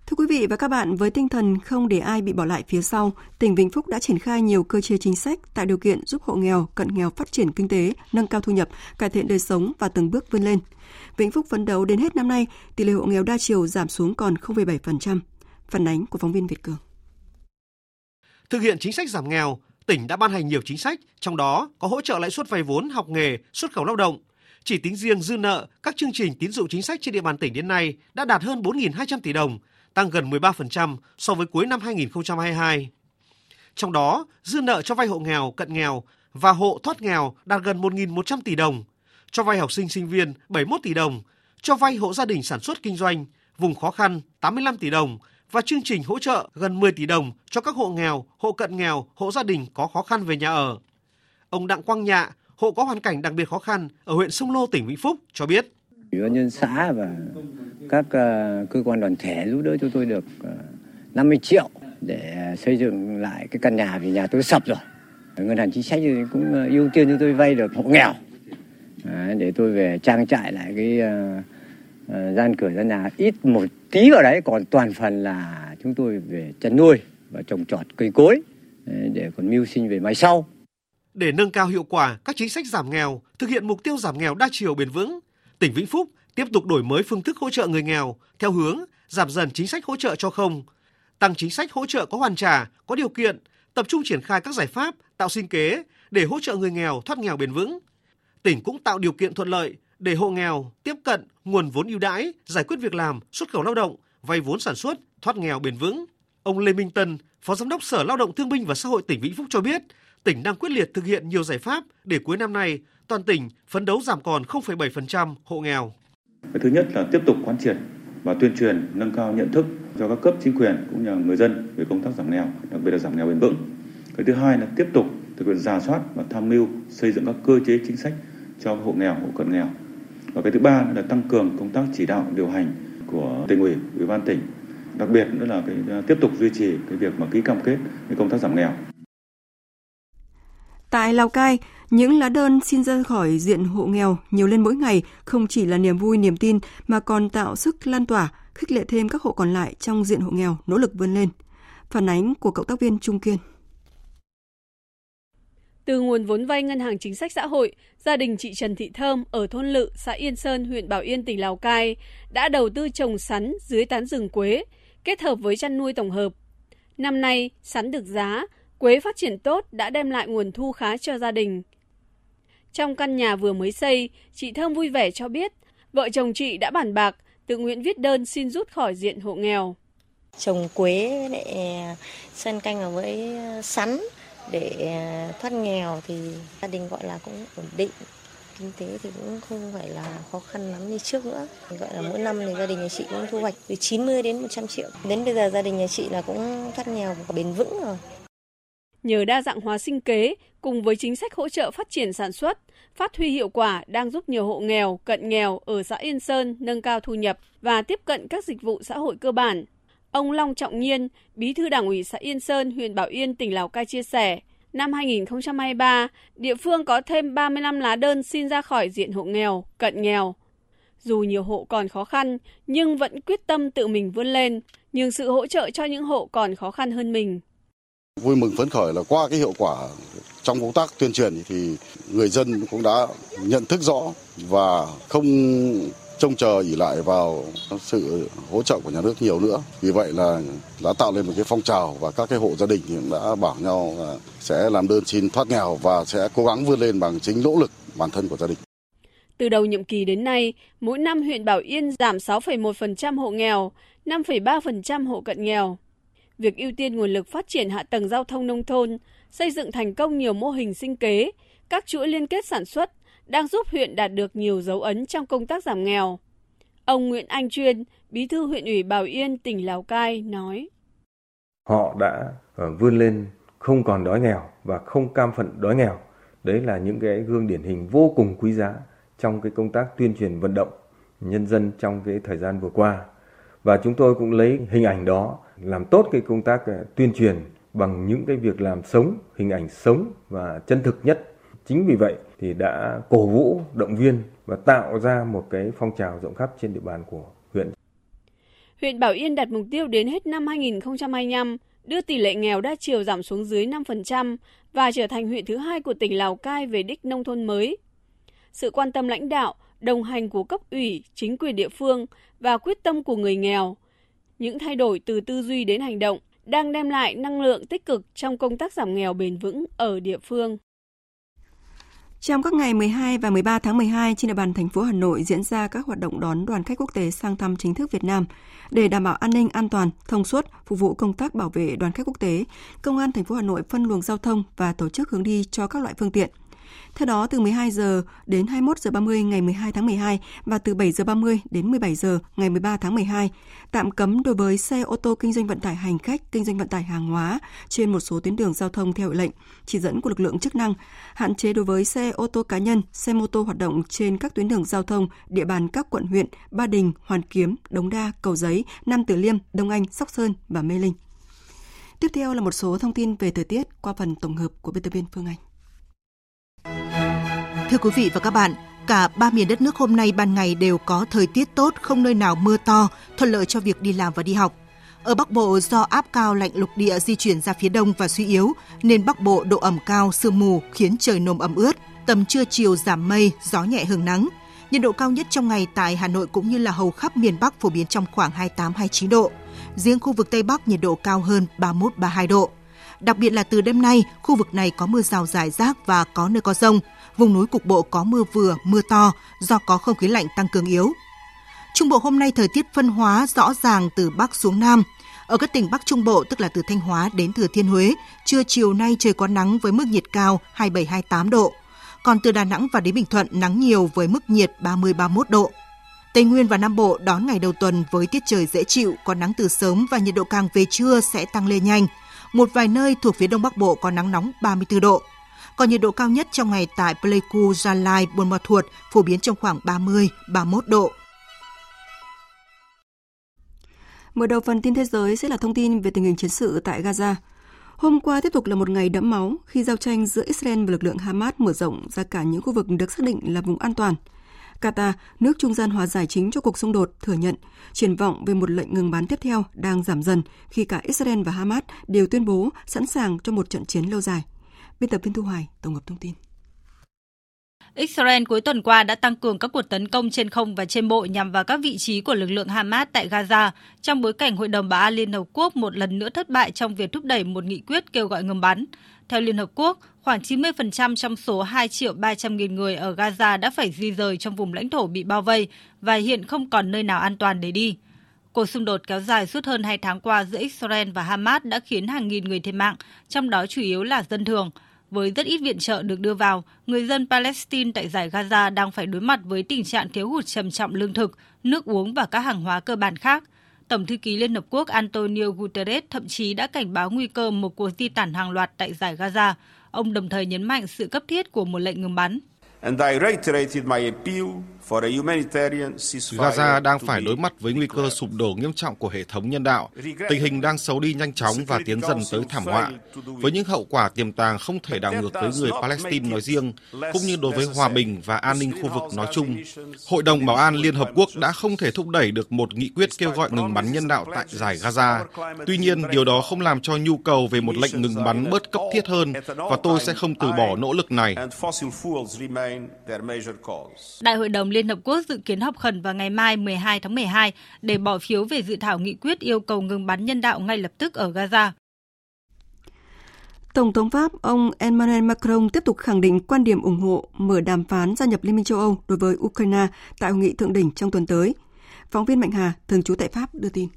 Thưa quý vị và các bạn, với tinh thần không để ai bị bỏ lại phía sau, tỉnh Vĩnh Phúc đã triển khai nhiều cơ chế chính sách tạo điều kiện giúp hộ nghèo, cận nghèo phát triển kinh tế, nâng cao thu nhập, cải thiện đời sống và từng bước vươn lên. Vĩnh Phúc phấn đấu đến hết năm nay, tỷ lệ hộ nghèo đa chiều giảm xuống còn 0,7%. Phản ánh của phóng viên Việt Cường. Thực hiện chính sách giảm nghèo, tỉnh đã ban hành nhiều chính sách, trong đó có hỗ trợ lãi suất vay vốn, học nghề, xuất khẩu lao động. Chỉ tính riêng dư nợ các chương trình tín dụng chính sách trên địa bàn tỉnh đến nay đã đạt hơn 4.200 tỷ đồng, tăng gần 13% so với cuối năm 2022. Trong đó, dư nợ cho vay hộ nghèo, cận nghèo và hộ thoát nghèo đạt gần 1.100 tỷ đồng, cho vay học sinh sinh viên 71 tỷ đồng, cho vay hộ gia đình sản xuất kinh doanh, vùng khó khăn 85 tỷ đồng, và chương trình hỗ trợ gần 10 tỷ đồng cho các hộ nghèo, hộ cận nghèo, hộ gia đình có khó khăn về nhà ở. Ông Đặng Quang Nhạ, hộ có hoàn cảnh đặc biệt khó khăn ở huyện Sông Lô, tỉnh Vĩnh Phúc cho biết. Ủy ban nhân xã và các cơ quan đoàn thể giúp đỡ cho tôi được 50 triệu để xây dựng lại cái căn nhà vì nhà tôi sập rồi. Ngân hàng chính sách cũng ưu tiên cho tôi vay được hộ nghèo để tôi về trang trại lại cái gian cửa gian nhà ít một tí vào đấy, còn toàn phần là chúng tôi về chăn nuôi và trồng trọt cây cối để còn mưu sinh về mai sau. Để nâng cao hiệu quả các chính sách giảm nghèo, thực hiện mục tiêu giảm nghèo đa chiều bền vững, tỉnh Vĩnh Phúc tiếp tục đổi mới phương thức hỗ trợ người nghèo theo hướng giảm dần chính sách hỗ trợ cho không, tăng chính sách hỗ trợ có hoàn trả, có điều kiện, tập trung triển khai các giải pháp tạo sinh kế để hỗ trợ người nghèo thoát nghèo bền vững. Tỉnh cũng tạo điều kiện thuận lợi để hộ nghèo tiếp cận nguồn vốn ưu đãi, giải quyết việc làm, xuất khẩu lao động, vay vốn sản xuất, thoát nghèo bền vững. Ông Lê Minh Tân, Phó Giám đốc Sở Lao động Thương binh và Xã hội tỉnh Vĩnh Phúc cho biết, tỉnh đang quyết liệt thực hiện nhiều giải pháp để cuối năm nay toàn tỉnh phấn đấu giảm còn 0,7% hộ nghèo. Thứ nhất là tiếp tục quán triệt và tuyên truyền nâng cao nhận thức cho các cấp chính quyền cũng như người dân về công tác giảm nghèo, đặc biệt là giảm nghèo bền vững. Cái thứ hai là tiếp tục thực hiện rà soát và tham mưu xây dựng các cơ chế chính sách cho hộ nghèo, hộ cận nghèo. Và cái thứ ba là tăng cường công tác chỉ đạo điều hành của tỉnh ủy, ủy ban tỉnh. Đặc biệt nữa là tiếp tục duy trì cái việc mà ký cam kết về công tác giảm nghèo. Tại Lào Cai, những lá đơn xin ra khỏi diện hộ nghèo nhiều lên mỗi ngày không chỉ là niềm vui, niềm tin mà còn tạo sức lan tỏa, khích lệ thêm các hộ còn lại trong diện hộ nghèo nỗ lực vươn lên. Phản ánh của cộng tác viên Trung Kiên. Từ nguồn vốn vay Ngân hàng Chính sách Xã hội, gia đình chị Trần Thị Thơm ở thôn Lự, xã Yên Sơn, huyện Bảo Yên, tỉnh Lào Cai đã đầu tư trồng sắn dưới tán rừng quế, kết hợp với chăn nuôi tổng hợp. Năm nay, sắn được giá, quế phát triển tốt đã đem lại nguồn thu khá cho gia đình. Trong căn nhà vừa mới xây, chị Thơm vui vẻ cho biết vợ chồng chị đã bàn bạc, tự nguyện viết đơn xin rút khỏi diện hộ nghèo. Trồng quế để xen canh với sắn để thoát nghèo thì gia đình gọi là cũng ổn định, kinh tế thì cũng không phải là khó khăn lắm như trước nữa. Gọi là mỗi năm thì gia đình nhà chị cũng thu hoạch từ 90 đến 100 triệu. Đến bây giờ gia đình nhà chị là cũng thoát nghèo và bền vững rồi. Nhờ đa dạng hóa sinh kế cùng với chính sách hỗ trợ phát triển sản xuất, phát huy hiệu quả đang giúp nhiều hộ nghèo, cận nghèo ở xã Yên Sơn nâng cao thu nhập và tiếp cận các dịch vụ xã hội cơ bản. Ông Long Trọng Nhiên, Bí thư Đảng ủy xã Yên Sơn, huyện Bảo Yên, tỉnh Lào Cai chia sẻ, năm 2023, địa phương có thêm 35 lá đơn xin ra khỏi diện hộ nghèo, cận nghèo. Dù nhiều hộ còn khó khăn, nhưng vẫn quyết tâm tự mình vươn lên, nhường sự hỗ trợ cho những hộ còn khó khăn hơn mình. Vui mừng phấn khởi là qua cái hiệu quả trong công tác tuyên truyền thì người dân cũng đã nhận thức rõ và không trông chờ ỷ lại vào sự hỗ trợ của nhà nước nhiều nữa. Vì vậy là đã tạo lên một cái phong trào và các cái hộ gia đình thì cũng đã bảo nhau là sẽ làm đơn xin thoát nghèo và sẽ cố gắng vươn lên bằng chính nỗ lực bản thân của gia đình. Từ đầu nhiệm kỳ đến nay, mỗi năm huyện Bảo Yên giảm 6,1% hộ nghèo, 5,3% hộ cận nghèo. Việc ưu tiên nguồn lực phát triển hạ tầng giao thông nông thôn, xây dựng thành công nhiều mô hình sinh kế, các chuỗi liên kết sản xuất đang giúp huyện đạt được nhiều dấu ấn trong công tác giảm nghèo. Ông Nguyễn Anh Chuyên, Bí thư huyện ủy Bảo Yên, tỉnh Lào Cai nói: Họ đã vươn lên không còn đói nghèo và không cam phận đói nghèo. Đấy là những cái gương điển hình vô cùng quý giá trong cái công tác tuyên truyền vận động nhân dân trong cái thời gian vừa qua. Và chúng tôi cũng lấy hình ảnh đó làm tốt cái công tác tuyên truyền bằng những cái việc làm sống, hình ảnh sống và chân thực nhất. Chính vì vậy thì đã cổ vũ, động viên và tạo ra một cái phong trào rộng khắp trên địa bàn của huyện. Huyện Bảo Yên đặt mục tiêu đến hết năm 2025 đưa tỷ lệ nghèo đa chiều giảm xuống dưới 5% và trở thành huyện thứ hai của tỉnh Lào Cai về đích nông thôn mới. Sự quan tâm lãnh đạo, đồng hành của cấp ủy, chính quyền địa phương và quyết tâm của người nghèo, những thay đổi từ tư duy đến hành động đang đem lại năng lượng tích cực trong công tác giảm nghèo bền vững ở địa phương. Trong các ngày 12 và 13 tháng 12 trên địa bàn thành phố Hà Nội diễn ra các hoạt động đón đoàn khách quốc tế sang thăm chính thức Việt Nam. Để đảm bảo an ninh, an toàn, thông suốt, phục vụ công tác bảo vệ đoàn khách quốc tế, Công an thành phố Hà Nội phân luồng giao thông và tổ chức hướng đi cho các loại phương tiện. Theo đó, từ 12 giờ đến 21 giờ 30 ngày 12 tháng 12 và từ 7 giờ 30 đến 17 giờ ngày 13 tháng 12, tạm cấm đối với xe ô tô kinh doanh vận tải hành khách, kinh doanh vận tải hàng hóa trên một số tuyến đường giao thông theo lệnh, chỉ dẫn của lực lượng chức năng, hạn chế đối với xe ô tô cá nhân, xe mô tô hoạt động trên các tuyến đường giao thông, địa bàn các quận huyện Ba Đình, Hoàn Kiếm, Đống Đa, Cầu Giấy, Nam Từ Liêm, Đông Anh, Sóc Sơn và Mê Linh. Tiếp theo là một số thông tin về thời tiết qua phần tổng hợp của biên tập viên Phương Anh. Thưa quý vị và các bạn, cả 3 miền đất nước hôm nay ban ngày đều có thời tiết tốt, không nơi nào mưa to, thuận lợi cho việc đi làm và đi học. Ở Bắc Bộ, do áp cao lạnh lục địa di chuyển ra phía đông và suy yếu, nên Bắc Bộ độ ẩm cao, sương mù khiến trời nồm ẩm ướt, tầm trưa chiều giảm mây, gió nhẹ hưởng nắng. Nhiệt độ cao nhất trong ngày tại Hà Nội cũng như là hầu khắp miền Bắc phổ biến trong khoảng 28-29 độ. Riêng khu vực Tây Bắc nhiệt độ cao hơn 31-32 độ. Đặc biệt là từ đêm nay, khu vực này có mưa rào rải rác và có nơi có dông. Vùng núi cục bộ có mưa vừa, mưa to do có không khí lạnh tăng cường yếu. Trung Bộ hôm nay thời tiết phân hóa rõ ràng từ Bắc xuống Nam. Ở các tỉnh Bắc Trung Bộ, tức là từ Thanh Hóa đến Thừa Thiên Huế, trưa chiều nay trời có nắng với mức nhiệt cao 27-28 độ. Còn từ Đà Nẵng và đến Bình Thuận nắng nhiều với mức nhiệt 30-31 độ. Tây Nguyên và Nam Bộ đón ngày đầu tuần với tiết trời dễ chịu, có nắng từ sớm và nhiệt độ càng về trưa sẽ tăng lên nhanh. Một vài nơi thuộc phía Đông Bắc Bộ có nắng nóng 34 độ. Còn nhiệt độ cao nhất trong ngày tại Pleiku, Gia Lai, Buôn Ma Thuột phổ biến trong khoảng 30-31 độ. Mở đầu phần tin thế giới sẽ là thông tin về tình hình chiến sự tại Gaza. Hôm qua tiếp tục là một ngày đẫm máu khi giao tranh giữa Israel và lực lượng Hamas mở rộng ra cả những khu vực được xác định là vùng an toàn. Qatar, nước trung gian hòa giải chính cho cuộc xung đột, thừa nhận triển vọng về một lệnh ngừng bắn tiếp theo đang giảm dần khi cả Israel và Hamas đều tuyên bố sẵn sàng cho một trận chiến lâu dài. Biên tập viên Thu Hoài tổng hợp thông tin. Israel cuối tuần qua đã tăng cường các cuộc tấn công trên không và trên bộ nhằm vào các vị trí của lực lượng Hamas tại Gaza trong bối cảnh Hội đồng Bảo an Liên Hợp Quốc một lần nữa thất bại trong việc thúc đẩy một nghị quyết kêu gọi ngừng bắn. Theo Liên Hợp Quốc, khoảng 90% trong số 2.300.000 người ở Gaza đã phải di rời trong vùng lãnh thổ bị bao vây và hiện không còn nơi nào an toàn để đi. Cuộc xung đột kéo dài suốt hơn 2 tháng qua giữa Israel và Hamas đã khiến hàng nghìn người thiệt mạng, trong đó chủ yếu là dân thường. Với rất ít viện trợ được đưa vào, người dân Palestine tại dải Gaza đang phải đối mặt với tình trạng thiếu hụt trầm trọng lương thực, nước uống và các hàng hóa cơ bản khác. Tổng thư ký Liên Hợp Quốc Antonio Guterres thậm chí đã cảnh báo nguy cơ một cuộc di tản hàng loạt tại dải Gaza. Ông đồng thời nhấn mạnh sự cấp thiết của một lệnh ngừng bắn. Gaza đang phải đối mặt với nguy cơ sụp đổ nghiêm trọng của hệ thống nhân đạo. Tình hình đang xấu đi nhanh chóng và tiến dần tới thảm họa, với những hậu quả tiềm tàng không thể đảo ngược tới người Palestine nói riêng, cũng như đối với hòa bình và an ninh khu vực nói chung. Hội đồng Bảo an Liên Hợp Quốc đã không thể thúc đẩy được một nghị quyết kêu gọi ngừng bắn nhân đạo tại dải Gaza. Tuy nhiên, điều đó không làm cho nhu cầu về một lệnh ngừng bắn bớt cấp thiết hơn, và tôi sẽ không từ bỏ nỗ lực này. Đại hội đồng Liên Hợp Quốc dự kiến họp khẩn vào ngày mai 12 tháng 12 để bỏ phiếu về dự thảo nghị quyết yêu cầu ngừng bắn nhân đạo ngay lập tức ở Gaza. Tổng thống Pháp, ông Emmanuel Macron tiếp tục khẳng định quan điểm ủng hộ mở đàm phán gia nhập Liên minh châu Âu đối với Ukraine tại hội nghị thượng đỉnh trong tuần tới. Phóng viên Mạnh Hà, thường trú tại Pháp, đưa tin.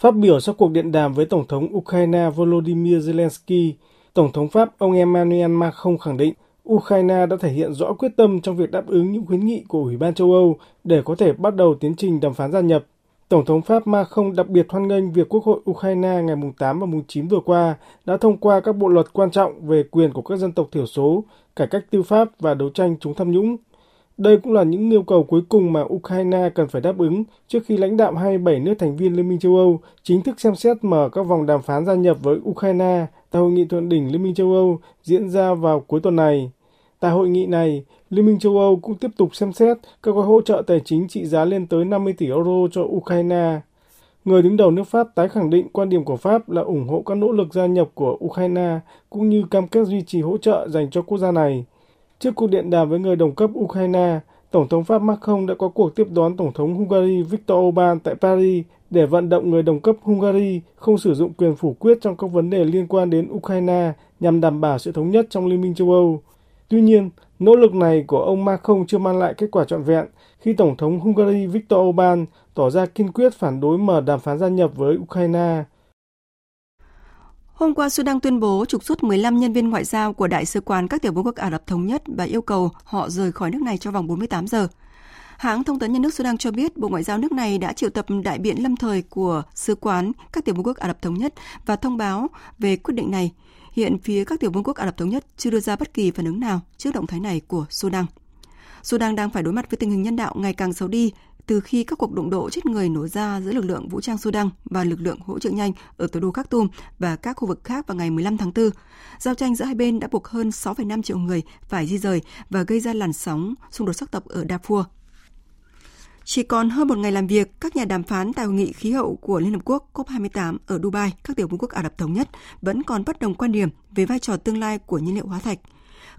Phát biểu sau cuộc điện đàm với Tổng thống Ukraine Volodymyr Zelensky, Tổng thống Pháp, ông Emmanuel Macron khẳng định Ukraine đã thể hiện rõ quyết tâm trong việc đáp ứng những khuyến nghị của Ủy ban châu Âu để có thể bắt đầu tiến trình đàm phán gia nhập. Tổng thống Pháp Macron đặc biệt hoan nghênh việc Quốc hội Ukraine ngày 8 và 9 vừa qua đã thông qua các bộ luật quan trọng về quyền của các dân tộc thiểu số, cải cách tư pháp và đấu tranh chống tham nhũng. Đây cũng là những yêu cầu cuối cùng mà Ukraine cần phải đáp ứng trước khi lãnh đạo 27 nước thành viên Liên minh châu Âu chính thức xem xét mở các vòng đàm phán gia nhập với Ukraine tại Hội nghị thượng đỉnh Liên minh châu Âu diễn ra vào cuối tuần này. Tại hội nghị này, Liên minh châu Âu cũng tiếp tục xem xét các gói hỗ trợ tài chính trị giá lên tới 50 tỷ euro cho Ukraine. Người đứng đầu nước Pháp tái khẳng định quan điểm của Pháp là ủng hộ các nỗ lực gia nhập của Ukraine cũng như cam kết duy trì hỗ trợ dành cho quốc gia này. Trước cuộc điện đàm với người đồng cấp Ukraine, Tổng thống Pháp Macron đã có cuộc tiếp đón Tổng thống Hungary Viktor Orbán tại Paris để vận động người đồng cấp Hungary không sử dụng quyền phủ quyết trong các vấn đề liên quan đến Ukraine nhằm đảm bảo sự thống nhất trong Liên minh châu Âu. Tuy nhiên, nỗ lực này của ông Macron chưa mang lại kết quả trọn vẹn khi Tổng thống Hungary Viktor Orbán tỏ ra kiên quyết phản đối mở đàm phán gia nhập với Ukraine. Hôm qua, Sudan tuyên bố trục xuất 15 nhân viên ngoại giao của Đại sứ quán các tiểu vương quốc Ả Rập Thống Nhất và yêu cầu họ rời khỏi nước này trong vòng 48 giờ. Hãng thông tấn nhà nước Sudan cho biết Bộ Ngoại giao nước này đã triệu tập đại biện lâm thời của sứ quán các tiểu vương quốc Ả Rập Thống Nhất và thông báo về quyết định này. Hiện phía các tiểu vương quốc Ả Rập Thống Nhất chưa đưa ra bất kỳ phản ứng nào trước động thái này của Sudan. Sudan đang phải đối mặt với tình hình nhân đạo ngày càng xấu đi từ khi các cuộc đụng độ chết người nổ ra giữa lực lượng vũ trang Sudan và lực lượng hỗ trợ nhanh ở thủ đô Khartoum và các khu vực khác vào ngày 15 tháng 4. Giao tranh giữa hai bên đã buộc hơn 6,5 triệu người phải di rời và gây ra làn sóng xung đột sắc tộc ở Darfur. Chỉ còn hơn một ngày làm việc, các nhà đàm phán tại hội nghị khí hậu của Liên Hợp Quốc COP28 ở Dubai, các tiểu vương quốc Ả Rập Thống Nhất vẫn còn bất đồng quan điểm về vai trò tương lai của nhiên liệu hóa thạch.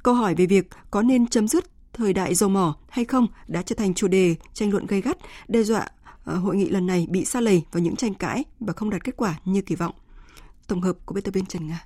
Câu hỏi về việc có nên chấm dứt thời đại dầu mỏ hay không đã trở thành chủ đề tranh luận gay gắt, đe dọa hội nghị lần này bị sa lầy vào những tranh cãi và không đạt kết quả như kỳ vọng. Tổng hợp của biên tập viên Trần Nga.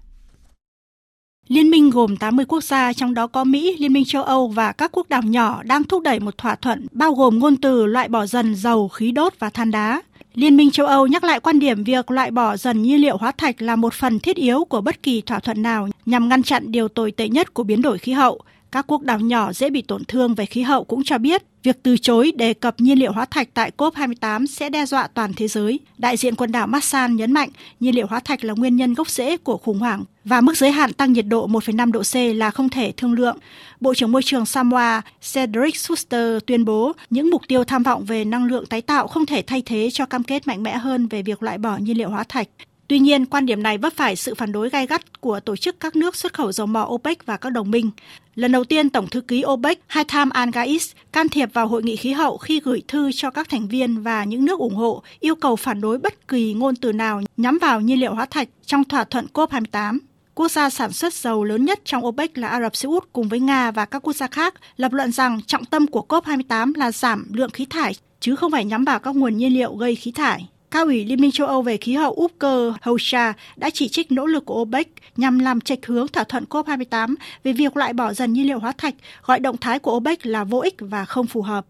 Liên minh gồm 80 quốc gia, trong đó có Mỹ, Liên minh châu Âu và các quốc đảo nhỏ đang thúc đẩy một thỏa thuận bao gồm ngôn từ loại bỏ dần dầu, khí đốt và than đá. Liên minh châu Âu nhắc lại quan điểm việc loại bỏ dần nhiên liệu hóa thạch là một phần thiết yếu của bất kỳ thỏa thuận nào nhằm ngăn chặn điều tồi tệ nhất của biến đổi khí hậu. Các quốc đảo nhỏ dễ bị tổn thương về khí hậu cũng cho biết việc từ chối đề cập nhiên liệu hóa thạch tại COP28 sẽ đe dọa toàn thế giới. Đại diện quần đảo Marshall nhấn mạnh nhiên liệu hóa thạch là nguyên nhân gốc rễ của khủng hoảng và mức giới hạn tăng nhiệt độ 1,5 độ C là không thể thương lượng. Bộ trưởng Môi trường Samoa Cedric Schuster tuyên bố những mục tiêu tham vọng về năng lượng tái tạo không thể thay thế cho cam kết mạnh mẽ hơn về việc loại bỏ nhiên liệu hóa thạch. Tuy nhiên, quan điểm này vấp phải sự phản đối gay gắt của tổ chức các nước xuất khẩu dầu mỏ OPEC và các đồng minh. Lần đầu tiên, Tổng thư ký OPEC Haitham Al-Ghais can thiệp vào hội nghị khí hậu khi gửi thư cho các thành viên và những nước ủng hộ yêu cầu phản đối bất kỳ ngôn từ nào nhắm vào nhiên liệu hóa thạch trong thỏa thuận COP28. Quốc gia sản xuất dầu lớn nhất trong OPEC là Ả Rập Xê Út cùng với Nga và các quốc gia khác lập luận rằng trọng tâm của COP28 là giảm lượng khí thải chứ không phải nhắm vào các nguồn nhiên liệu gây khí thải. Cao ủy Liên minh châu Âu về khí hậu Ufker Hoxha đã chỉ trích nỗ lực của OPEC nhằm làm chệch hướng thỏa thuận COP28 về việc loại bỏ dần nhiên liệu hóa thạch, gọi động thái của OPEC là vô ích và không phù hợp.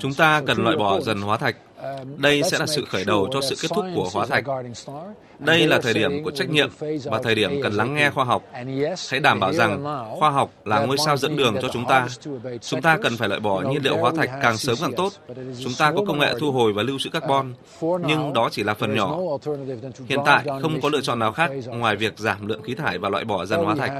Chúng ta cần loại bỏ dần hóa thạch. Đây sẽ là sự khởi đầu cho sự kết thúc của hóa thạch. Đây là thời điểm của trách nhiệm và thời điểm cần lắng nghe khoa học. Hãy đảm bảo rằng khoa học là ngôi sao dẫn đường cho chúng ta. Chúng ta cần phải loại bỏ nhiên liệu hóa thạch càng sớm càng tốt. Chúng ta có công nghệ thu hồi và lưu trữ carbon, nhưng đó chỉ là phần nhỏ. Hiện tại không có lựa chọn nào khác ngoài việc giảm lượng khí thải và loại bỏ dần hóa thạch.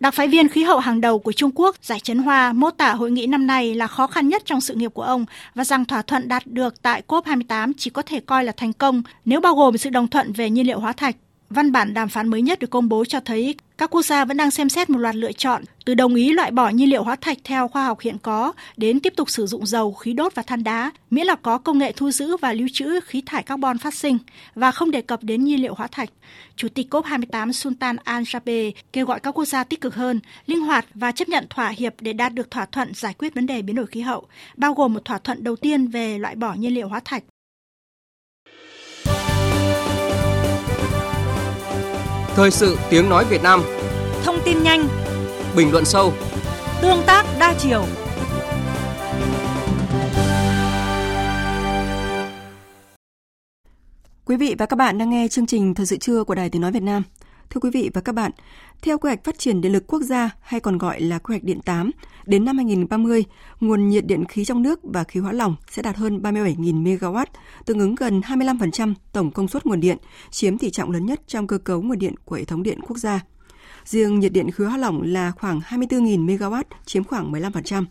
Đặc phái viên khí hậu hàng đầu của Trung Quốc, Giải Chấn Hoa, mô tả hội nghị năm nay là khó khăn nhất trong sự nghiệp của ông và rằng thỏa thuận đạt được tại COP28 chỉ có thể coi là thành công nếu bao gồm sự đồng thuận về nhiên liệu hóa thạch. Văn bản đàm phán mới nhất được công bố cho thấy các quốc gia vẫn đang xem xét một loạt lựa chọn, từ đồng ý loại bỏ nhiên liệu hóa thạch theo khoa học hiện có đến tiếp tục sử dụng dầu, khí đốt và than đá, miễn là có công nghệ thu giữ và lưu trữ khí thải carbon phát sinh và không đề cập đến nhiên liệu hóa thạch. Chủ tịch COP28 Sultan Al-Jaber kêu gọi các quốc gia tích cực hơn, linh hoạt và chấp nhận thỏa hiệp để đạt được thỏa thuận giải quyết vấn đề biến đổi khí hậu, bao gồm một thỏa thuận đầu tiên về loại bỏ nhiên liệu hóa thạch. Thời sự tiếng nói Việt Nam. Thông tin nhanh, bình luận sâu, tương tác đa chiều. Quý vị và các bạn đang nghe chương trình Thời sự trưa của Đài Tiếng nói Việt Nam. Thưa quý vị và các bạn, theo quy hoạch phát triển điện lực quốc gia hay còn gọi là quy hoạch điện 8, đến năm 2030, nguồn nhiệt điện khí trong nước và khí hóa lỏng sẽ đạt hơn 37.000 MW, tương ứng gần 25% tổng công suất nguồn điện, chiếm tỷ trọng lớn nhất trong cơ cấu nguồn điện của hệ thống điện quốc gia. Riêng nhiệt điện khí hóa lỏng là khoảng 24.000 MW, chiếm khoảng 15%.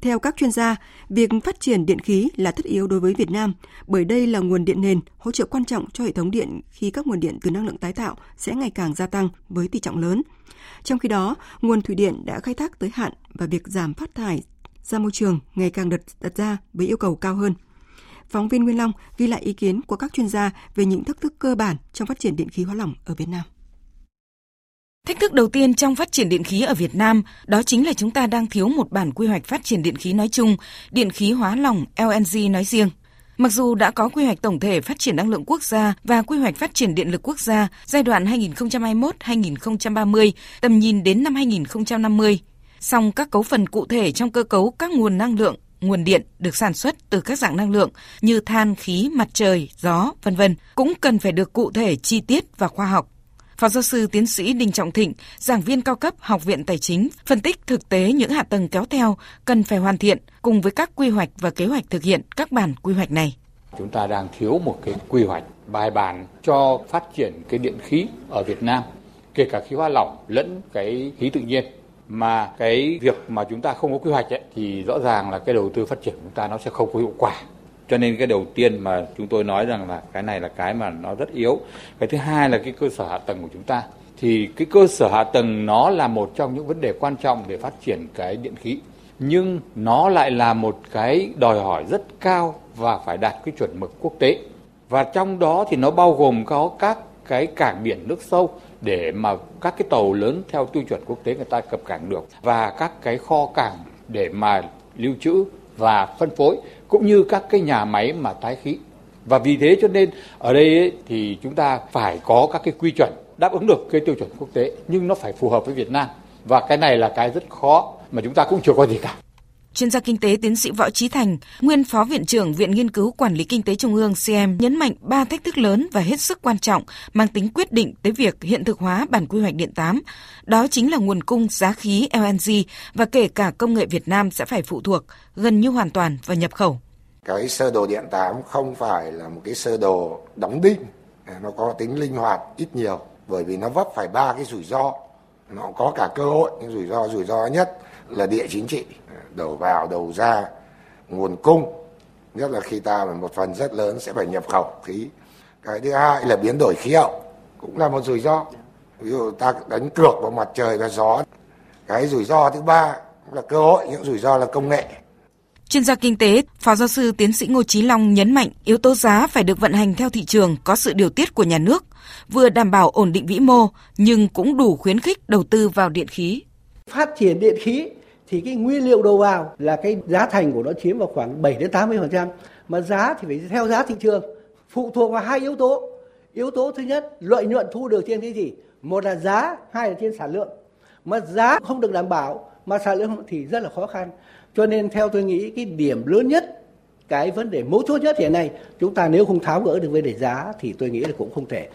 Theo các chuyên gia, việc phát triển điện khí là tất yếu đối với Việt Nam, bởi đây là nguồn điện nền hỗ trợ quan trọng cho hệ thống điện khi các nguồn điện từ năng lượng tái tạo sẽ ngày càng gia tăng với tỷ trọng lớn. Trong khi đó, nguồn thủy điện đã khai thác tới hạn và việc giảm phát thải ra môi trường ngày càng được đặt ra với yêu cầu cao hơn. Phóng viên Nguyên Long ghi lại ý kiến của các chuyên gia về những thách thức cơ bản trong phát triển điện khí hóa lỏng ở Việt Nam. Thách thức đầu tiên trong phát triển điện khí ở Việt Nam đó chính là chúng ta đang thiếu một bản quy hoạch phát triển điện khí nói chung, điện khí hóa lỏng LNG nói riêng. Mặc dù đã có quy hoạch tổng thể phát triển năng lượng quốc gia và quy hoạch phát triển điện lực quốc gia giai đoạn 2021-2030, tầm nhìn đến năm 2050, song các cấu phần cụ thể trong cơ cấu các nguồn năng lượng, nguồn điện được sản xuất từ các dạng năng lượng như than, khí, mặt trời, gió, v.v. cũng cần phải được cụ thể, chi tiết và khoa học. Phó giáo sư tiến sĩ Đinh Trọng Thịnh, giảng viên cao cấp Học viện Tài chính, phân tích thực tế những hạ tầng kéo theo cần phải hoàn thiện cùng với các quy hoạch và kế hoạch thực hiện các bản quy hoạch này. Chúng ta đang thiếu một cái quy hoạch bài bản cho phát triển cái điện khí ở Việt Nam, kể cả khí hóa lỏng lẫn cái khí tự nhiên. Mà cái việc mà chúng ta không có quy hoạch ấy, thì rõ ràng là cái đầu tư phát triển của chúng ta nó sẽ không có hiệu quả. Cho nên cái đầu tiên mà chúng tôi nói rằng là cái này là cái mà nó rất yếu. Cái thứ hai là cái cơ sở hạ tầng của chúng ta. Thì cái cơ sở hạ tầng nó là một trong những vấn đề quan trọng để phát triển cái điện khí. Nhưng nó lại là một cái đòi hỏi rất cao và phải đạt cái chuẩn mực quốc tế. Và trong đó thì nó bao gồm có các cái cảng biển nước sâu để mà các cái tàu lớn theo tiêu chuẩn quốc tế người ta cập cảng được. Và các cái kho cảng để mà lưu trữ và phân phối, cũng như các cái nhà máy mà tái khí. Và vì thế cho nên ở đây ấy, thì chúng ta phải có các cái quy chuẩn đáp ứng được cái tiêu chuẩn quốc tế, nhưng nó phải phù hợp với Việt Nam. Và cái này là cái rất khó mà chúng ta cũng chưa có gì cả. chuyên gia kinh tế tiến sĩ Võ Chí Thành, nguyên Phó Viện trưởng Viện Nghiên cứu Quản lý Kinh tế Trung ương CM nhấn mạnh 3 thách thức lớn và hết sức quan trọng mang tính quyết định tới việc hiện thực hóa bản quy hoạch điện 8. Đó chính là nguồn cung giá khí LNG và kể cả công nghệ Việt Nam sẽ phải phụ thuộc gần như hoàn toàn vào nhập khẩu. Cái sơ đồ điện 8 không phải là một cái sơ đồ đóng đinh, nó có tính linh hoạt ít nhiều bởi vì nó vấp phải 3 cái rủi ro. Nó có cả cơ hội, nhưng rủi ro nhất là địa chính trị, đầu vào, đầu ra, nguồn cung, nhất là khi ta một phần rất lớn sẽ phải nhập khẩu khí. Cái thứ hai là biến đổi khí hậu, cũng là một rủi ro. Ví dụ ta đánh cược vào mặt trời và gió. Cái rủi ro thứ ba cũng là cơ hội, những rủi ro là công nghệ. Chuyên gia kinh tế, Phó Giáo sư Tiến sĩ Ngô Chí Long nhấn mạnh yếu tố giá phải được vận hành theo thị trường có sự điều tiết của nhà nước, vừa đảm bảo ổn định vĩ mô nhưng cũng đủ khuyến khích đầu tư vào điện khí. Phát triển điện khí thì cái nguyên liệu đầu vào là cái giá thành của nó chiếm vào khoảng 7-80%, mà giá thì phải theo giá thị trường, phụ thuộc vào hai yếu tố. Yếu tố thứ nhất, lợi nhuận thu được trên cái gì? Một là giá, hai là trên sản lượng. Mà giá không được đảm bảo mà sản lượng thì rất là khó khăn. Cho nên theo tôi nghĩ cái điểm lớn nhất, cái vấn đề mấu chốt nhất hiện nay, chúng ta nếu không tháo gỡ được vấn đề giá thì tôi nghĩ là cũng không thể.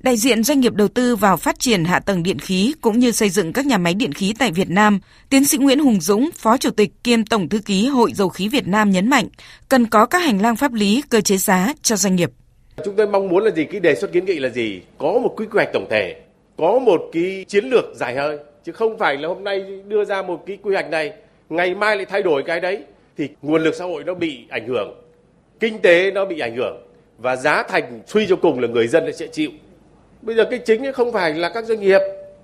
Đại diện doanh nghiệp đầu tư vào phát triển hạ tầng điện khí cũng như xây dựng các nhà máy điện khí tại Việt Nam, tiến sĩ Nguyễn Hùng Dũng, Phó Chủ tịch kiêm Tổng Thư ký Hội Dầu khí Việt Nam nhấn mạnh cần có các hành lang pháp lý, cơ chế giá cho doanh nghiệp. Chúng tôi mong muốn là gì? Cái đề xuất kiến nghị là gì? Có một quy hoạch tổng thể, có một cái chiến lược dài hơi, chứ không phải là hôm nay đưa ra một cái quy hoạch này, ngày mai lại thay đổi cái đấy thì nguồn lực xã hội nó bị ảnh hưởng, kinh tế nó bị ảnh hưởng và giá thành suy cho cùng là người dân sẽ chịu. Bây giờ cái chính không phải là các doanh nghiệp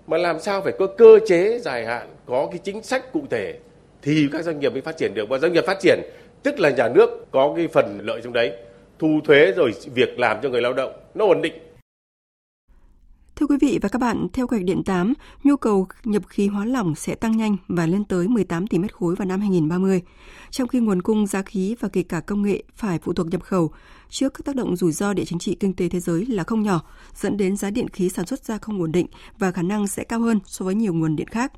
mà làm sao phải có cơ chế dài hạn, có cái chính sách cụ thể thì các doanh nghiệp mới phát triển được. Và doanh nghiệp phát triển tức là nhà nước có cái phần lợi trong đấy, thu thuế rồi việc làm cho người lao động nó ổn định. Thưa quý vị và các bạn, theo quy hoạch điện 8, nhu cầu nhập khí hóa lỏng sẽ tăng nhanh và lên tới 18 tỷ mét khối vào năm 2030, trong khi nguồn cung giá khí và kể cả công nghệ phải phụ thuộc nhập khẩu. Trước các tác động rủi ro địa chính trị kinh tế thế giới là không nhỏ, dẫn đến giá điện khí sản xuất ra không ổn định và khả năng sẽ cao hơn so với nhiều nguồn điện khác.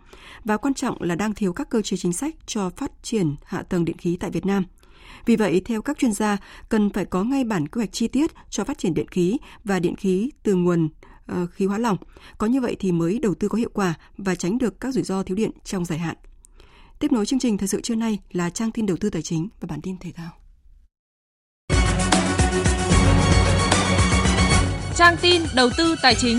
Và quan trọng là đang thiếu các cơ chế chính sách cho phát triển hạ tầng điện khí tại Việt Nam. Vì vậy, theo các chuyên gia, cần phải có ngay bản quy hoạch chi tiết cho phát triển điện khí và điện khí từ nguồn khí hóa lỏng. Có như vậy thì mới đầu tư có hiệu quả và tránh được các rủi ro thiếu điện trong dài hạn. Tiếp nối chương trình thời sự trưa nay là trang tin đầu tư tài chính và bản tin thể thao. Trang tin đầu tư tài chính.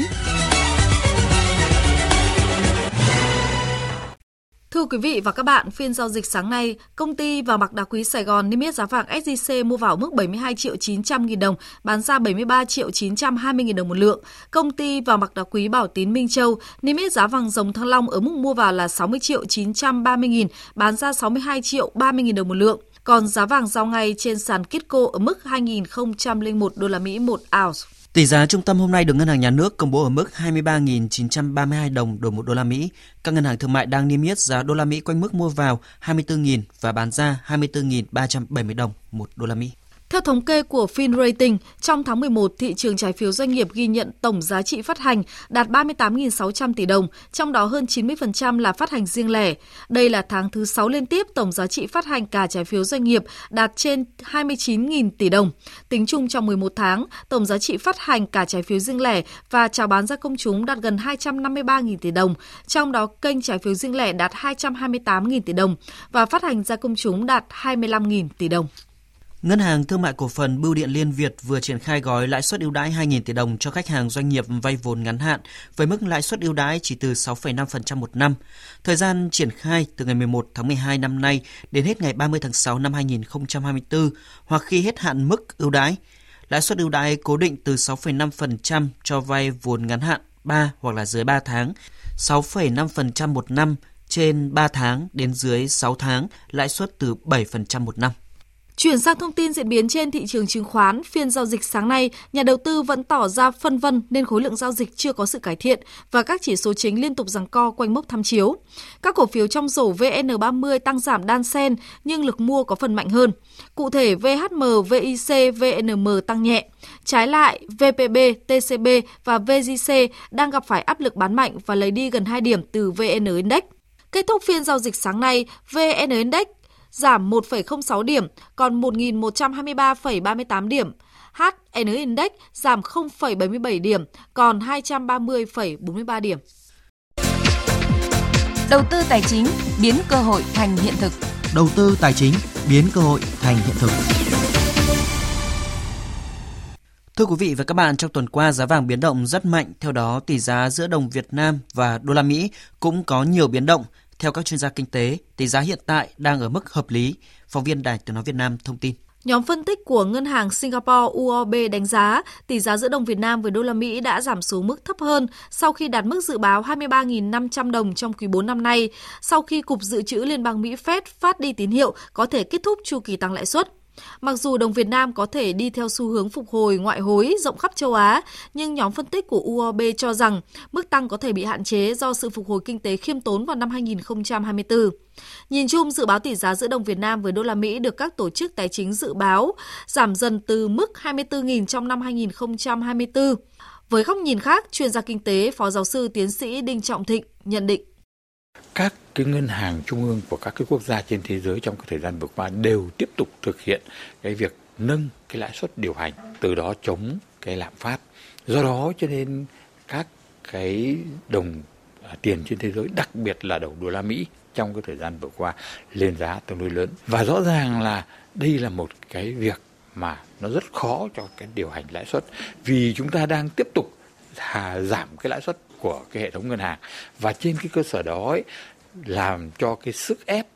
Thưa quý vị và các bạn, phiên giao dịch sáng nay, công ty vàng bạc đá quý Sài Gòn niêm yết giá vàng SJC mua vào mức 72.900.000 đồng, bán ra 73.920.000 đồng một lượng. Công ty vàng bạc đá quý Bảo Tín Minh Châu niêm yết giá vàng dòng Thăng Long ở mức mua vào là 60.930.000, bán ra 62.030.000 đồng một lượng. Còn giá vàng giao ngay trên sàn Kitco ở mức 2.001 đô la Mỹ một ounce. Tỷ giá trung tâm hôm nay được Ngân hàng Nhà nước công bố ở mức 23.932 đồng đổi 1 đô la Mỹ. Các ngân hàng thương mại đang niêm yết giá đô la Mỹ quanh mức mua vào 24.000 và bán ra 24.370 đồng 1 đô la Mỹ. Theo thống kê của FinRating, trong tháng 11, thị trường trái phiếu doanh nghiệp ghi nhận tổng giá trị phát hành đạt 38.600 tỷ đồng, trong đó hơn 90% là phát hành riêng lẻ. Đây là tháng thứ 6 liên tiếp tổng giá trị phát hành cả trái phiếu doanh nghiệp đạt trên 29.000 tỷ đồng. Tính chung trong 11 tháng, tổng giá trị phát hành cả trái phiếu riêng lẻ và chào bán ra công chúng đạt gần 253.000 tỷ đồng, trong đó kênh trái phiếu riêng lẻ đạt 228.000 tỷ đồng và phát hành ra công chúng đạt 25.000 tỷ đồng. Ngân hàng Thương mại Cổ phần Bưu điện Liên Việt vừa triển khai gói lãi suất ưu đãi 2.000 tỷ đồng cho khách hàng doanh nghiệp vay vốn ngắn hạn với mức lãi suất ưu đãi chỉ từ 6,5% một năm. Thời gian triển khai từ ngày 11 tháng 12 năm nay đến hết ngày 30 tháng 6 năm 2024 hoặc khi hết hạn mức ưu đãi. Lãi suất ưu đãi cố định từ 6,5% cho vay vốn ngắn hạn 3 hoặc là dưới 3 tháng, 6,5% một năm trên 3 tháng đến dưới 6 tháng, lãi suất từ 7% một năm. Chuyển sang thông tin diễn biến trên thị trường chứng khoán, phiên giao dịch sáng nay, nhà đầu tư vẫn tỏ ra phân vân nên khối lượng giao dịch chưa có sự cải thiện và các chỉ số chính liên tục giằng co quanh mốc tham chiếu. Các cổ phiếu trong rổ VN30 tăng giảm đan xen nhưng lực mua có phần mạnh hơn. Cụ thể, VHM, VIC, VNM tăng nhẹ. Trái lại, VPB, TCB và VJC đang gặp phải áp lực bán mạnh và lấy đi gần 2 điểm từ VN Index. Kết thúc phiên giao dịch sáng nay, VN Index giảm 1,06 điểm, còn 1.123,38 điểm. HN Index giảm 0,77 điểm, còn 230,43 điểm. Đầu tư tài chính biến cơ hội thành hiện thực. Đầu tư tài chính biến cơ hội thành hiện thực. Thưa quý vị và các bạn, trong tuần qua giá vàng biến động rất mạnh, theo đó tỷ giá giữa đồng Việt Nam và đô la Mỹ cũng có nhiều biến động. Theo các chuyên gia kinh tế, tỷ giá hiện tại đang ở mức hợp lý. Phóng viên Đài Tiếng nói Việt Nam thông tin. Nhóm phân tích của Ngân hàng Singapore UOB đánh giá tỷ giá giữa đồng Việt Nam với đô la Mỹ đã giảm xuống mức thấp hơn sau khi đạt mức dự báo 23.500 đồng trong quý 4 năm nay, sau khi Cục Dự trữ Liên bang Mỹ Fed phát đi tín hiệu có thể kết thúc chu kỳ tăng lãi suất. Mặc dù đồng Việt Nam có thể đi theo xu hướng phục hồi ngoại hối rộng khắp châu Á, nhưng nhóm phân tích của UOB cho rằng mức tăng có thể bị hạn chế do sự phục hồi kinh tế khiêm tốn vào năm 2024. Nhìn chung, dự báo tỷ giá giữa đồng Việt Nam với đô la Mỹ được các tổ chức tài chính dự báo giảm dần từ mức 24.000 trong năm 2024. Với góc nhìn khác, chuyên gia kinh tế, Phó Giáo sư Tiến sĩ Đinh Trọng Thịnh nhận định. Các ngân hàng trung ương của các quốc gia trên thế giới trong cái thời gian vừa qua đều tiếp tục thực hiện cái việc nâng cái lãi suất điều hành, từ đó chống cái lạm phát. Do đó cho nên các cái đồng tiền trên thế giới, đặc biệt là đồng đô la Mỹ trong cái thời gian vừa qua lên giá tương đối lớn. Và rõ ràng là đây là một cái việc mà nó rất khó cho cái điều hành lãi suất, vì chúng ta đang tiếp tục giảm cái lãi suất của cái hệ thống ngân hàng, và trên cái cơ sở đó ấy, làm cho cái sức ép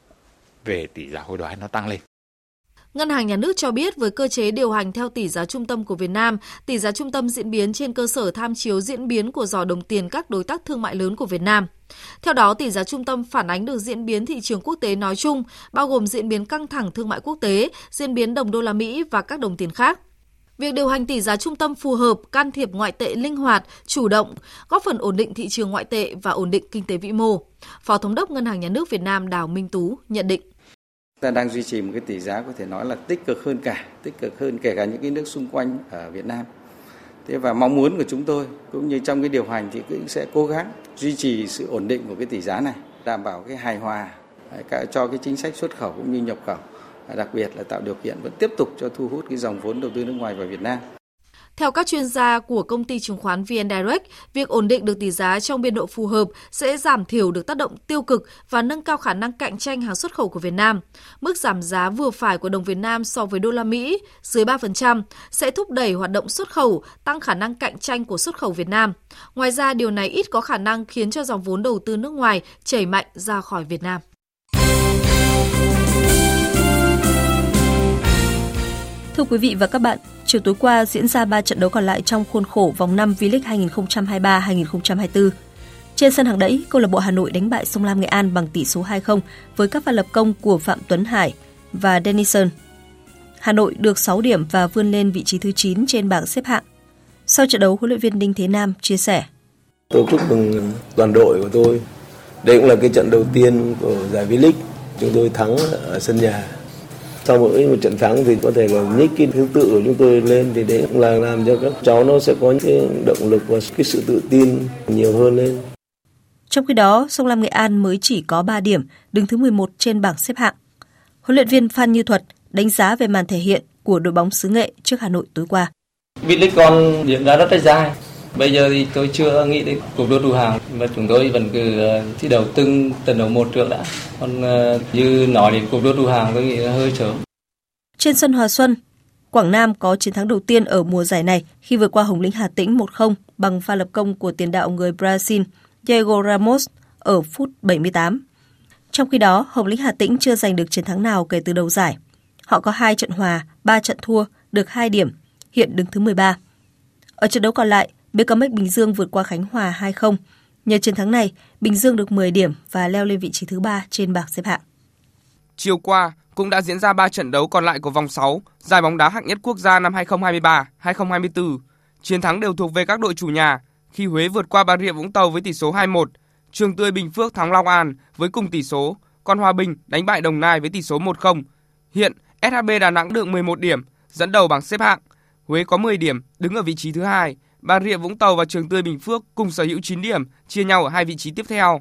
về tỷ giá hối đoái nó tăng lên. Ngân hàng Nhà nước cho biết với cơ chế điều hành theo tỷ giá trung tâm của Việt Nam, tỷ giá trung tâm diễn biến trên cơ sở tham chiếu diễn biến của giỏ đồng tiền các đối tác thương mại lớn của Việt Nam. Theo đó, tỷ giá trung tâm phản ánh được diễn biến thị trường quốc tế nói chung, bao gồm diễn biến căng thẳng thương mại quốc tế, diễn biến đồng đô la Mỹ và các đồng tiền khác. Việc điều hành tỷ giá trung tâm phù hợp, can thiệp ngoại tệ linh hoạt, chủ động, góp phần ổn định thị trường ngoại tệ và ổn định kinh tế vĩ mô. Phó Thống đốc Ngân hàng Nhà nước Việt Nam Đào Minh Tú nhận định. Chúng ta đang duy trì một cái tỷ giá có thể nói là tích cực hơn kể cả những cái nước xung quanh ở Việt Nam. Thế và mong muốn của chúng tôi cũng như trong cái điều hành thì cũng sẽ cố gắng duy trì sự ổn định của cái tỷ giá này, đảm bảo cái hài hòa cho cái chính sách xuất khẩu cũng như nhập khẩu. Đặc biệt là tạo điều kiện vẫn tiếp tục cho thu hút cái dòng vốn đầu tư nước ngoài vào Việt Nam. Theo các chuyên gia của công ty chứng khoán VN Direct, việc ổn định được tỷ giá trong biên độ phù hợp sẽ giảm thiểu được tác động tiêu cực và nâng cao khả năng cạnh tranh hàng xuất khẩu của Việt Nam. Mức giảm giá vừa phải của đồng Việt Nam so với đô la Mỹ dưới 3% sẽ thúc đẩy hoạt động xuất khẩu, tăng khả năng cạnh tranh của xuất khẩu Việt Nam. Ngoài ra, điều này ít có khả năng khiến cho dòng vốn đầu tư nước ngoài chảy mạnh ra khỏi Việt Nam. Thưa quý vị và các bạn, chiều tối qua diễn ra 3 trận đấu còn lại trong khuôn khổ vòng 5 V-League 2023-2024. Trên sân hàng đẫy, câu lạc bộ Hà Nội đánh bại Sông Lam Nghệ An bằng tỷ số 2-0 với các pha lập công của Phạm Tuấn Hải và Denison. Hà Nội được 6 điểm và vươn lên vị trí thứ 9 trên bảng xếp hạng. Sau trận đấu, huấn luyện viên Đinh Thế Nam chia sẻ: "Tôi chúc mừng toàn đội của tôi. Đây cũng là cái trận đầu tiên của giải V-League. Chúng tôi thắng ở sân nhà. Sau mỗi một trận thắng thì có thể là nhích cái thứ tự của chúng tôi lên, thì đấy cũng là làm cho các cháu nó sẽ có những cái động lực và cái sự tự tin nhiều hơn lên." Trong khi đó, Sông Lam Nghệ An mới chỉ có 3 điểm, đứng thứ 11 trên bảng xếp hạng. Huấn luyện viên Phan Như Thuật đánh giá về màn thể hiện của đội bóng xứ Nghệ trước Hà Nội tối qua. V-League còn diễn ra rất là dài. Bây giờ thì tôi chưa nghĩ đến cuộc đua trụ hạng, mà chúng tôi vẫn cứ thi đấu từng trận đấu một trước đã. Còn như nói đến cuộc đua trụ hạng tôi nghĩ là hơi sớm. Trên sân Hòa Xuân, Quảng Nam có chiến thắng đầu tiên ở mùa giải này khi vượt qua Hồng Lĩnh Hà Tĩnh 1-0 bằng pha lập công của tiền đạo người Brazil Diego Ramos ở phút 78. Trong khi đó, Hồng Lĩnh Hà Tĩnh chưa giành được chiến thắng nào kể từ đầu giải. Họ có 2 trận hòa, 3 trận thua, được 2 điểm, hiện đứng thứ 13. Ở trận đấu còn lại, BKMX Bình Dương vượt qua Khánh Hòa 2-0. Nhờ chiến thắng này, Bình Dương được 10 điểm và leo lên vị trí thứ 3 trên bảng xếp hạng. Chiều qua cũng đã diễn ra 3 trận đấu còn lại của vòng 6 giải bóng đá hạng nhất quốc gia năm 2023-2024. Chiến thắng đều thuộc về các đội chủ nhà khi Huế vượt qua Bà Rịa Vũng Tàu với tỷ số 2-1, Trường Tươi Bình Phước thắng Long An với cùng tỷ số, còn Hòa Bình đánh bại Đồng Nai với tỷ số 1-0. Hiện SHB Đà Nẵng được 11 điểm, dẫn đầu bảng xếp hạng. Huế có 10 điểm, đứng ở vị trí thứ 2. Bà Rịa Vũng Tàu và Trường Tươi Bình Phước cùng sở hữu 9 điểm, chia nhau ở 2 vị trí tiếp theo.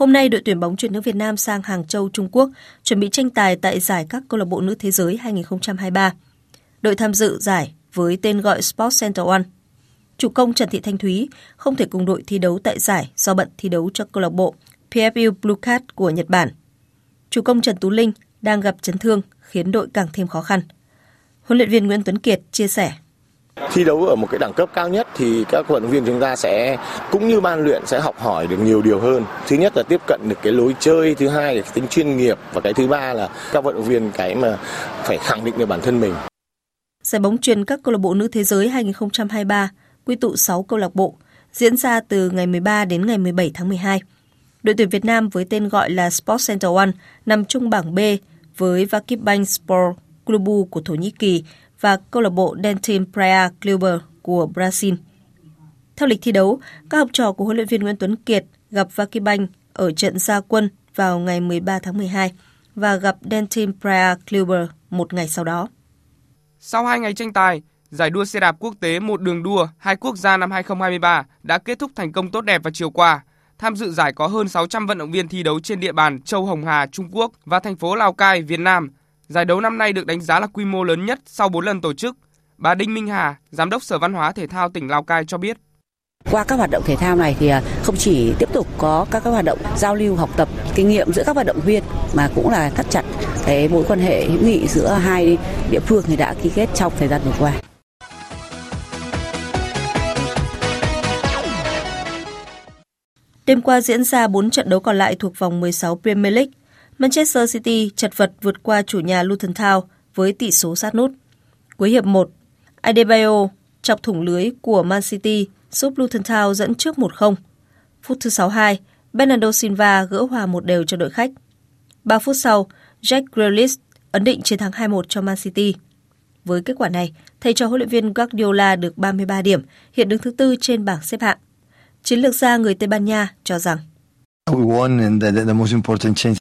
Hôm nay, đội tuyển bóng chuyền nước Việt Nam sang Hàng Châu, Trung Quốc, chuẩn bị tranh tài tại giải các câu lạc bộ nữ thế giới 2023. Đội tham dự giải với tên gọi Sports Center One. Chủ công Trần Thị Thanh Thúy không thể cùng đội thi đấu tại giải do bận thi đấu cho câu lạc bộ PFU Blue Card của Nhật Bản. Chủ công Trần Tú Linh đang gặp chấn thương khiến đội càng thêm khó khăn. Huấn luyện viên Nguyễn Tuấn Kiệt chia sẻ. Thi đấu ở một cái đẳng cấp cao nhất thì các vận động viên chúng ta sẽ cũng như ban luyện sẽ học hỏi được nhiều điều hơn. Thứ nhất là tiếp cận được cái lối chơi, thứ hai là tính chuyên nghiệp và cái thứ ba là các vận động viên cái mà phải khẳng định được bản thân mình. Giải bóng chuyền các câu lạc bộ nữ thế giới 2023 quy tụ 6 câu lạc bộ diễn ra từ ngày 13 đến ngày 17 tháng 12. Đội tuyển Việt Nam với tên gọi là Sports Center One nằm chung bảng B với Vakitbank Sport Clubu của Thổ Nhĩ Kỳ và câu lạc bộ Dentim Praia Clube của Brazil. Theo lịch thi đấu, các học trò của huấn luyện viên Nguyễn Tuấn Kiệt gặp Vakitbank ở trận ra quân vào ngày 13 tháng 12 và gặp Dentim Praia Clube một ngày sau đó. Sau 2 ngày tranh tài, giải đua xe đạp quốc tế một đường đua hai quốc gia năm 2023 đã kết thúc thành công tốt đẹp vào chiều qua. Tham dự giải có hơn 600 vận động viên thi đấu trên địa bàn Châu Hồng Hà, Trung Quốc và thành phố Lào Cai, Việt Nam. Giải đấu năm nay được đánh giá là quy mô lớn nhất sau 4 lần tổ chức. Bà Đinh Minh Hà, Giám đốc Sở Văn hóa Thể thao tỉnh Lào Cai cho biết. Qua các hoạt động thể thao này thì không chỉ tiếp tục có các hoạt động giao lưu, học tập, kinh nghiệm giữa các vận động viên mà cũng là thắt chặt cái mối quan hệ hữu nghị giữa hai địa phương thì đã ký kết trong thời gian vừa qua. Đêm qua diễn ra 4 trận đấu còn lại thuộc vòng 16 Premier League. Manchester City chật vật vượt qua chủ nhà Luton Town với tỷ số sát nút. Cuối hiệp 1, Adebayo chọc thủng lưới của Man City giúp Luton Town dẫn trước 1-0. Phút thứ 62, Bernardo Silva gỡ hòa 1-1 cho đội khách. 3 phút sau, Jack Grealish ấn định chiến thắng 2-1 cho Man City. Với kết quả này, thầy trò huấn luyện viên Guardiola được 33 điểm, hiện đứng thứ 4 trên bảng xếp hạng. Chiến lược gia người Tây Ban Nha cho rằng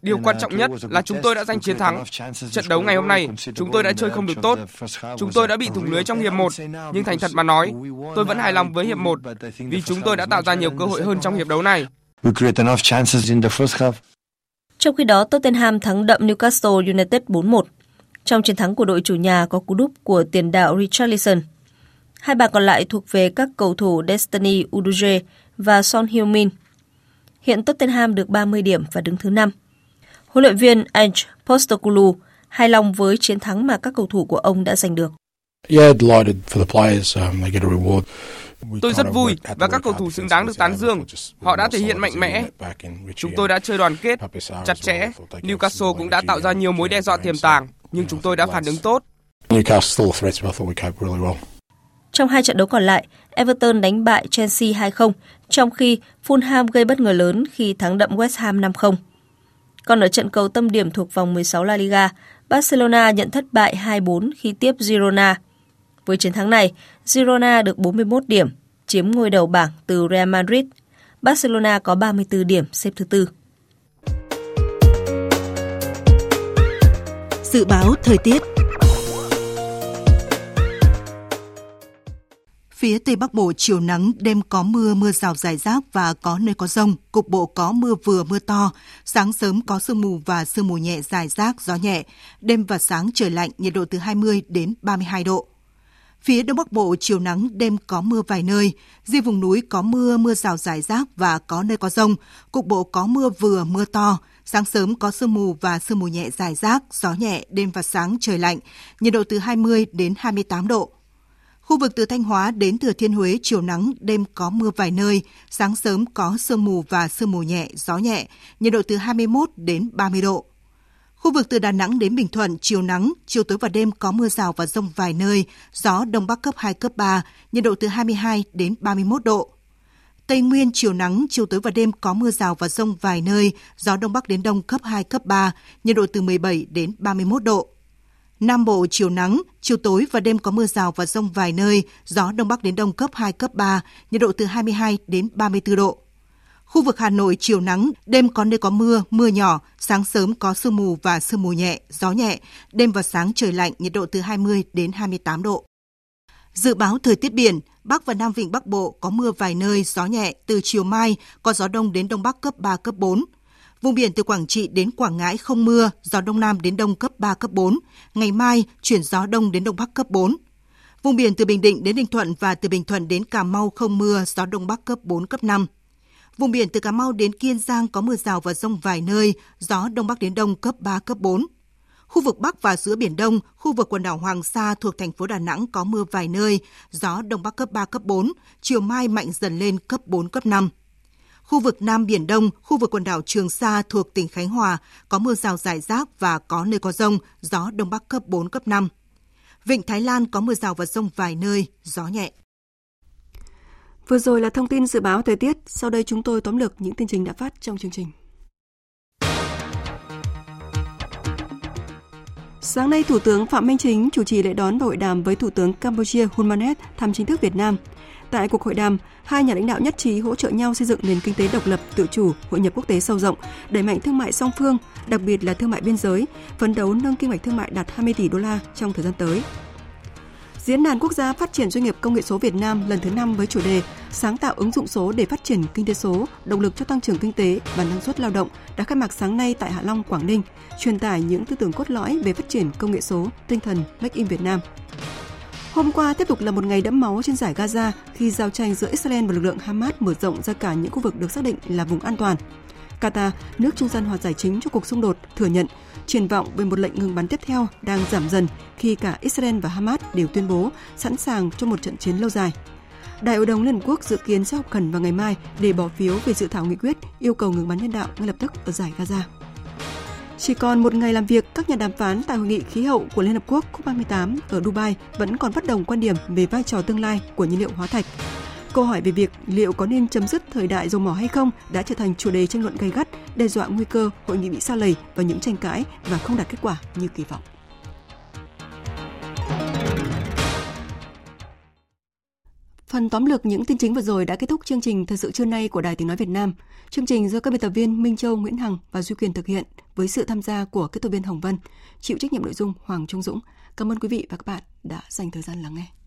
điều quan trọng nhất là chúng tôi đã giành chiến thắng. Trận đấu ngày hôm nay, chúng tôi đã chơi không được tốt. Chúng tôi đã bị thủng lưới trong hiệp 1, nhưng thành thật mà nói, tôi vẫn hài lòng với hiệp 1 vì chúng tôi đã tạo ra nhiều cơ hội hơn trong hiệp đấu này. Trong khi đó, Tottenham thắng đậm Newcastle United 4-1. Trong chiến thắng của đội chủ nhà có cú đúp của tiền đạo Richarlison. Hai bàn còn lại thuộc về các cầu thủ Destiny Udogie và Son Heung-min. Hiện Tottenham được 30 điểm và đứng thứ 5. Huấn luyện viên Ange Postecoglou hài lòng với chiến thắng mà các cầu thủ của ông đã giành được. Tôi rất vui và các cầu thủ xứng đáng được tán dương. Họ đã thể hiện mạnh mẽ. Chúng tôi đã chơi đoàn kết, chặt chẽ. Newcastle cũng đã tạo ra nhiều mối đe dọa tiềm tàng, nhưng chúng tôi đã phản ứng tốt. Trong 2 trận đấu còn lại, Everton đánh bại Chelsea 2-0, trong khi Fulham gây bất ngờ lớn khi thắng đậm West Ham 5-0. Còn ở trận cầu tâm điểm thuộc vòng 16 La Liga, Barcelona nhận thất bại 2-4 khi tiếp Girona. Với chiến thắng này, Girona được 41 điểm, chiếm ngôi đầu bảng từ Real Madrid. Barcelona có 34 điểm, xếp thứ 4. Dự báo thời tiết. Phía Tây Bắc Bộ chiều nắng, đêm có mưa, mưa rào rải rác và có nơi có dông, cục bộ có mưa vừa mưa to, sáng sớm có sương mù và sương mù nhẹ rải rác, gió nhẹ, đêm và sáng trời lạnh, nhiệt độ từ 20 đến 32 độ. Phía Đông Bắc Bộ chiều nắng, đêm có mưa vài nơi, riêng vùng núi có mưa, mưa rào rải rác và có nơi có dông, cục bộ có mưa vừa mưa to, sáng sớm có sương mù và sương mù nhẹ rải rác, gió nhẹ, đêm và sáng trời lạnh, nhiệt độ từ 20 đến 28 độ. Khu vực từ Thanh Hóa đến Thừa Thiên Huế chiều nắng, đêm có mưa vài nơi, sáng sớm có sương mù và sương mù nhẹ, gió nhẹ, nhiệt độ từ 21 đến 30 độ. Khu vực từ Đà Nẵng đến Bình Thuận chiều nắng, chiều tối và đêm có mưa rào và dông vài nơi, gió đông bắc cấp 2, cấp 3, nhiệt độ từ 22 đến 31 độ. Tây Nguyên chiều nắng, chiều tối và đêm có mưa rào và dông vài nơi, gió đông bắc đến đông cấp 2, cấp 3, nhiệt độ từ 17 đến 31 độ. Nam Bộ chiều nắng, chiều tối và đêm có mưa rào và dông vài nơi, gió đông bắc đến đông cấp 2, cấp 3, nhiệt độ từ 22 đến 34 độ. Khu vực Hà Nội chiều nắng, đêm có nơi có mưa, mưa nhỏ, sáng sớm có sương mù và sương mù nhẹ, gió nhẹ, đêm và sáng trời lạnh, nhiệt độ từ 20 đến 28 độ. Dự báo thời tiết biển, Bắc và Nam Vịnh Bắc Bộ có mưa vài nơi, gió nhẹ, từ chiều mai có gió đông đến đông bắc cấp 3, cấp 4. Vùng biển từ Quảng Trị đến Quảng Ngãi không mưa, gió Đông Nam đến Đông cấp 3, cấp 4. Ngày mai chuyển gió Đông đến Đông Bắc cấp 4. Vùng biển từ Bình Định đến Ninh Thuận và từ Bình Thuận đến Cà Mau không mưa, gió Đông Bắc cấp 4, cấp 5. Vùng biển từ Cà Mau đến Kiên Giang có mưa rào và dông vài nơi, gió Đông Bắc đến Đông cấp 3, cấp 4. Khu vực Bắc và giữa Biển Đông, khu vực quần đảo Hoàng Sa thuộc thành phố Đà Nẵng có mưa vài nơi, gió Đông Bắc cấp 3, cấp 4, chiều mai mạnh dần lên cấp 4, cấp 5. Khu vực Nam Biển Đông, khu vực quần đảo Trường Sa thuộc tỉnh Khánh Hòa có mưa rào rải rác và có nơi có dông, gió Đông Bắc cấp 4, cấp 5. Vịnh Thái Lan có mưa rào và dông vài nơi, gió nhẹ. Vừa rồi là thông tin dự báo thời tiết, sau đây chúng tôi tóm lược những tin chính đã phát trong chương trình. Sáng nay, Thủ tướng Phạm Minh Chính chủ trì lễ đón và hội đàm với Thủ tướng Campuchia Hun Manet thăm chính thức Việt Nam. Tại cuộc hội đàm, hai nhà lãnh đạo nhất trí hỗ trợ nhau xây dựng nền kinh tế độc lập, tự chủ, hội nhập quốc tế sâu rộng, đẩy mạnh thương mại song phương, đặc biệt là thương mại biên giới, phấn đấu nâng kim ngạch thương mại đạt 20 tỷ đô la trong thời gian tới. Diễn đàn quốc gia phát triển doanh nghiệp công nghệ số Việt Nam lần thứ 5 với chủ đề Sáng tạo ứng dụng số để phát triển kinh tế số, động lực cho tăng trưởng kinh tế và năng suất lao động đã khai mạc sáng nay tại Hạ Long, Quảng Ninh, truyền tải những tư tưởng cốt lõi về phát triển công nghệ số, tinh thần Make in Việt Nam. Hôm qua tiếp tục là một ngày đẫm máu trên dải Gaza khi giao tranh giữa Israel và lực lượng Hamas mở rộng ra cả những khu vực được xác định là vùng an toàn. Qatar, nước trung gian hòa giải chính cho cuộc xung đột, thừa nhận triển vọng về một lệnh ngừng bắn tiếp theo đang giảm dần khi cả Israel và Hamas đều tuyên bố sẵn sàng cho một trận chiến lâu dài. Đại hội đồng Liên Hợp Quốc dự kiến sẽ họp khẩn vào ngày mai để bỏ phiếu về dự thảo nghị quyết yêu cầu ngừng bắn nhân đạo ngay lập tức ở dải Gaza. Chỉ còn một ngày làm việc, các nhà đàm phán tại Hội nghị Khí hậu của Liên Hợp Quốc COP28 ở Dubai vẫn còn bất đồng quan điểm về vai trò tương lai của nhiên liệu hóa thạch. Câu hỏi về việc liệu có nên chấm dứt thời đại dầu mỏ hay không đã trở thành chủ đề tranh luận gay gắt, đe dọa nguy cơ hội nghị bị sa lầy vào những tranh cãi và không đạt kết quả như kỳ vọng. Phần tóm lược những tin chính vừa rồi đã kết thúc chương trình Thời sự trưa nay của Đài Tiếng nói Việt Nam. Chương trình do các biên tập viên Minh Châu, Nguyễn Hằng và Duy Quyền thực hiện với sự tham gia của kỹ thuật viên Hồng Vân, chịu trách nhiệm nội dung Hoàng Trung Dũng. Cảm ơn quý vị và các bạn đã dành thời gian lắng nghe.